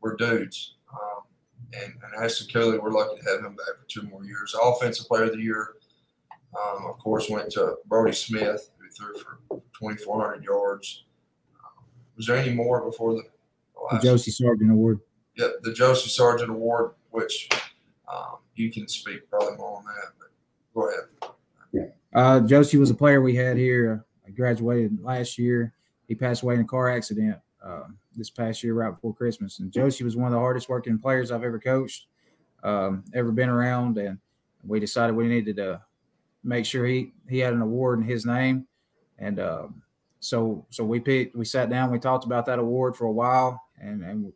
were dudes. And Ashton Cooley, we're lucky to have him back for 2 more years. Offensive player of the year, of course, went to Brody Smith, who threw for 2,400 yards. Was there any more before the Josie Sargent Award? Yep, the Josie Sargent Award, which you can speak probably more on that, but go ahead. Yeah. Josie was a player we had here. I graduated last year. He passed away in a car accident this past year right before Christmas. And Josie was one of the hardest working players I've ever coached, ever been around, and we decided we needed to make sure he had an award in his name. And so we sat down, we talked about that award for a while, and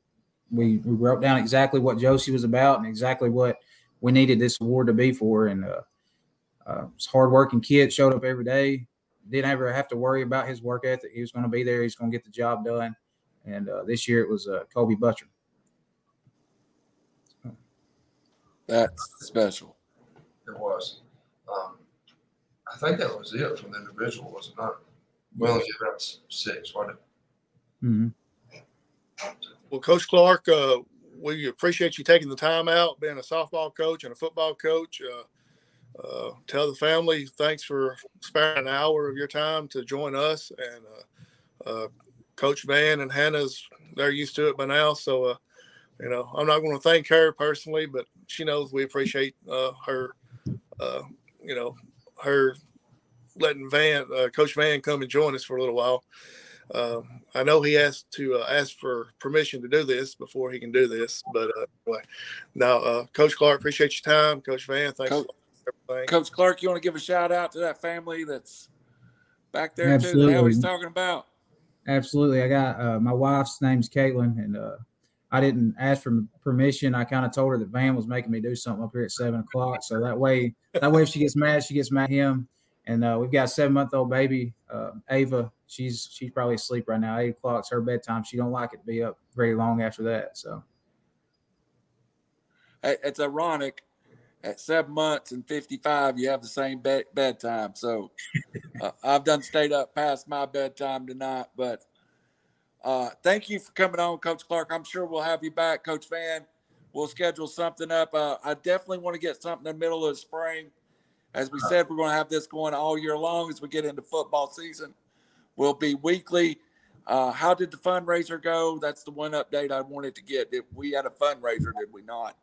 we wrote down exactly what Josie was about and exactly what we needed this award to be for. And this hardworking kid showed up every day, didn't ever have to worry about his work ethic. He was going to be there. He's going to get the job done. And this year it was Kobe Butcher. That's special. It was. I think that was it from the individual, was it not? We only gave out 6, wasn't it? Mm-hmm. Well, Coach Clark, we appreciate you taking the time out, being a softball coach and a football coach. Tell the family thanks for sparing an hour of your time to join us. And Coach Van and Hannah's, they're used to it by now. So, you know, I'm not going to thank her personally, but she knows we appreciate her, you know, her letting Coach Van come and join us for a little while. I know he has to ask for permission to do this before he can do this. But anyway, now, Coach Clark, appreciate your time. Coach Van, thanks for everything. Coach Clark, you want to give a shout-out to that family that's back there, Absolutely. Too, that Howie's talking about? Absolutely. I got my wife's name's Caitlin, and I didn't ask for permission. I kind of told her that Van was making me do something up here at 7 o'clock. So that way if she gets mad, she gets mad at him. And we've got a 7-month-old baby, Ava. She's probably asleep right now. 8 o'clock's her bedtime. She don't like it to be up very long after that. So it's ironic. At 7 months and 55, you have the same bedtime. So I've done stayed up past my bedtime tonight. But thank you for coming on, Coach Clark. I'm sure we'll have you back, Coach Van. We'll schedule something up. I definitely want to get something in the middle of the spring. As we said, we're going to have this going all year long as we get into football season. We'll be weekly. How did the fundraiser go? That's the one update I wanted to get. We had a fundraiser, did we not?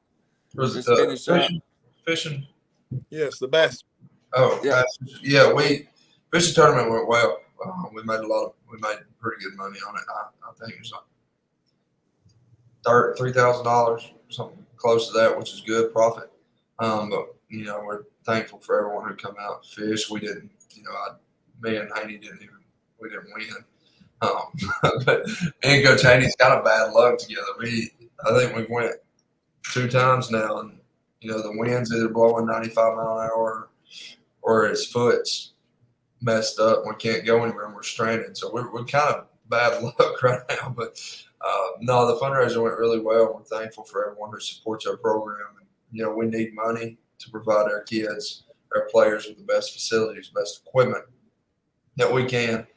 Was it fishing? Yes, the bass. Oh, yeah. Yeah, fishing tournament went well. We made pretty good money on it. I think it was like $3,000, something close to that, which is good profit. But, you know, we're thankful for everyone who come out and fish. We didn't, you know, me and Haney we didn't win. But me and Coach Haney's kind of bad luck together. I think we've went 2 times now, and, you know, the wind's either blowing 95 mile an hour or his foot's messed up. We can't go anywhere and we're stranded. So we're kind of bad luck right now. But, no, the fundraiser went really well. We're thankful for everyone who supports our program. And, you know, we need money to provide our kids, our players with the best facilities, best equipment that we can.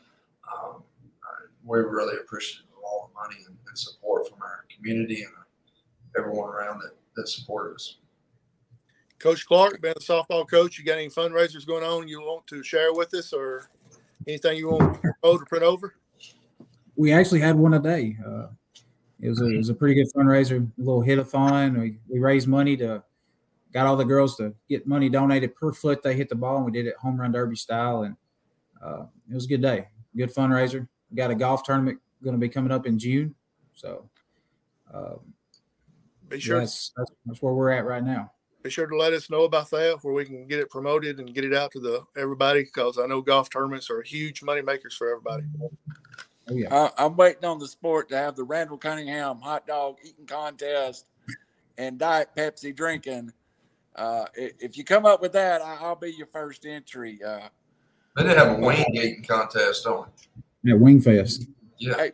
We're really appreciative of all the money and support from our community and everyone around that supported us. Coach Clark, being a softball coach, you got any fundraisers going on you want to share with us or anything you want to print over? We actually had one a day. It was a pretty good fundraiser, a little hit-a-thon. We raised money got all the girls to get money donated per foot they hit the ball, and we did it home run derby style. And it was a good day, good fundraiser. We got a golf tournament going to be coming up in June. So be sure that's where we're at right now. Be sure to let us know about that where we can get it promoted and get it out to everybody, because I know golf tournaments are huge money makers for everybody. Oh, yeah. I'm waiting on the sport to have the Randall Cunningham hot dog eating contest and Diet Pepsi drinking. If you come up with that, I'll be your first entry. They did have a wing eating contest, don't they? Yeah, Wing Fest. Yeah.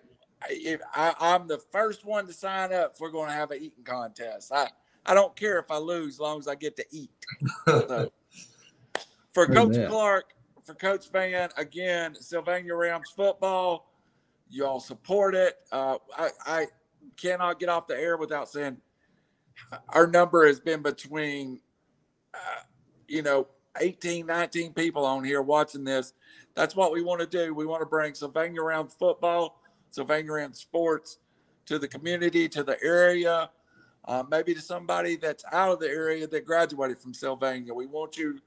I'm the first one to sign up if we're going to have an eating contest. I don't care if I lose as long as I get to eat. So, for Coach Clark, for Coach Van, again, Sylvania Rams football, you all support it. I cannot get off the air without saying our number has been between, 18, 19 people on here watching this. That's what we want to do. We want to bring Sylvania Rams football, Sylvania Rams sports to the community, to the area. Maybe to somebody that's out of the area that graduated from Sylvania. We want you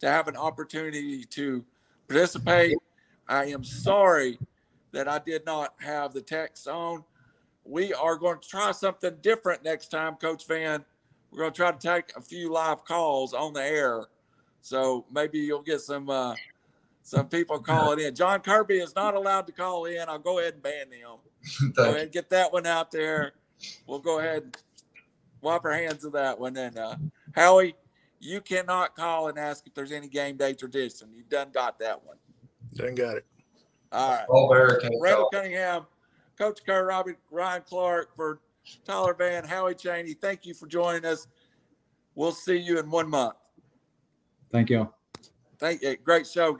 to have an opportunity to participate. I am sorry that I did not have the text on. We are going to try something different next time, Coach Van. We're going to try to take a few live calls on the air. So maybe you'll get some people calling in. John Kirby is not allowed to call in. I'll go ahead and ban him. Go ahead and get that one out there. We'll go ahead and wipe our hands of that one. And Howie, you cannot call and ask if there's any game day tradition. You done got that one. Done got it. All right. Randall Cunningham, Coach Kerr, Robbie, Ryan Clark, for Tyler Van, Howie Chaney, thank you for joining us. We'll see you in 1 month. Thank you. Great show, guys.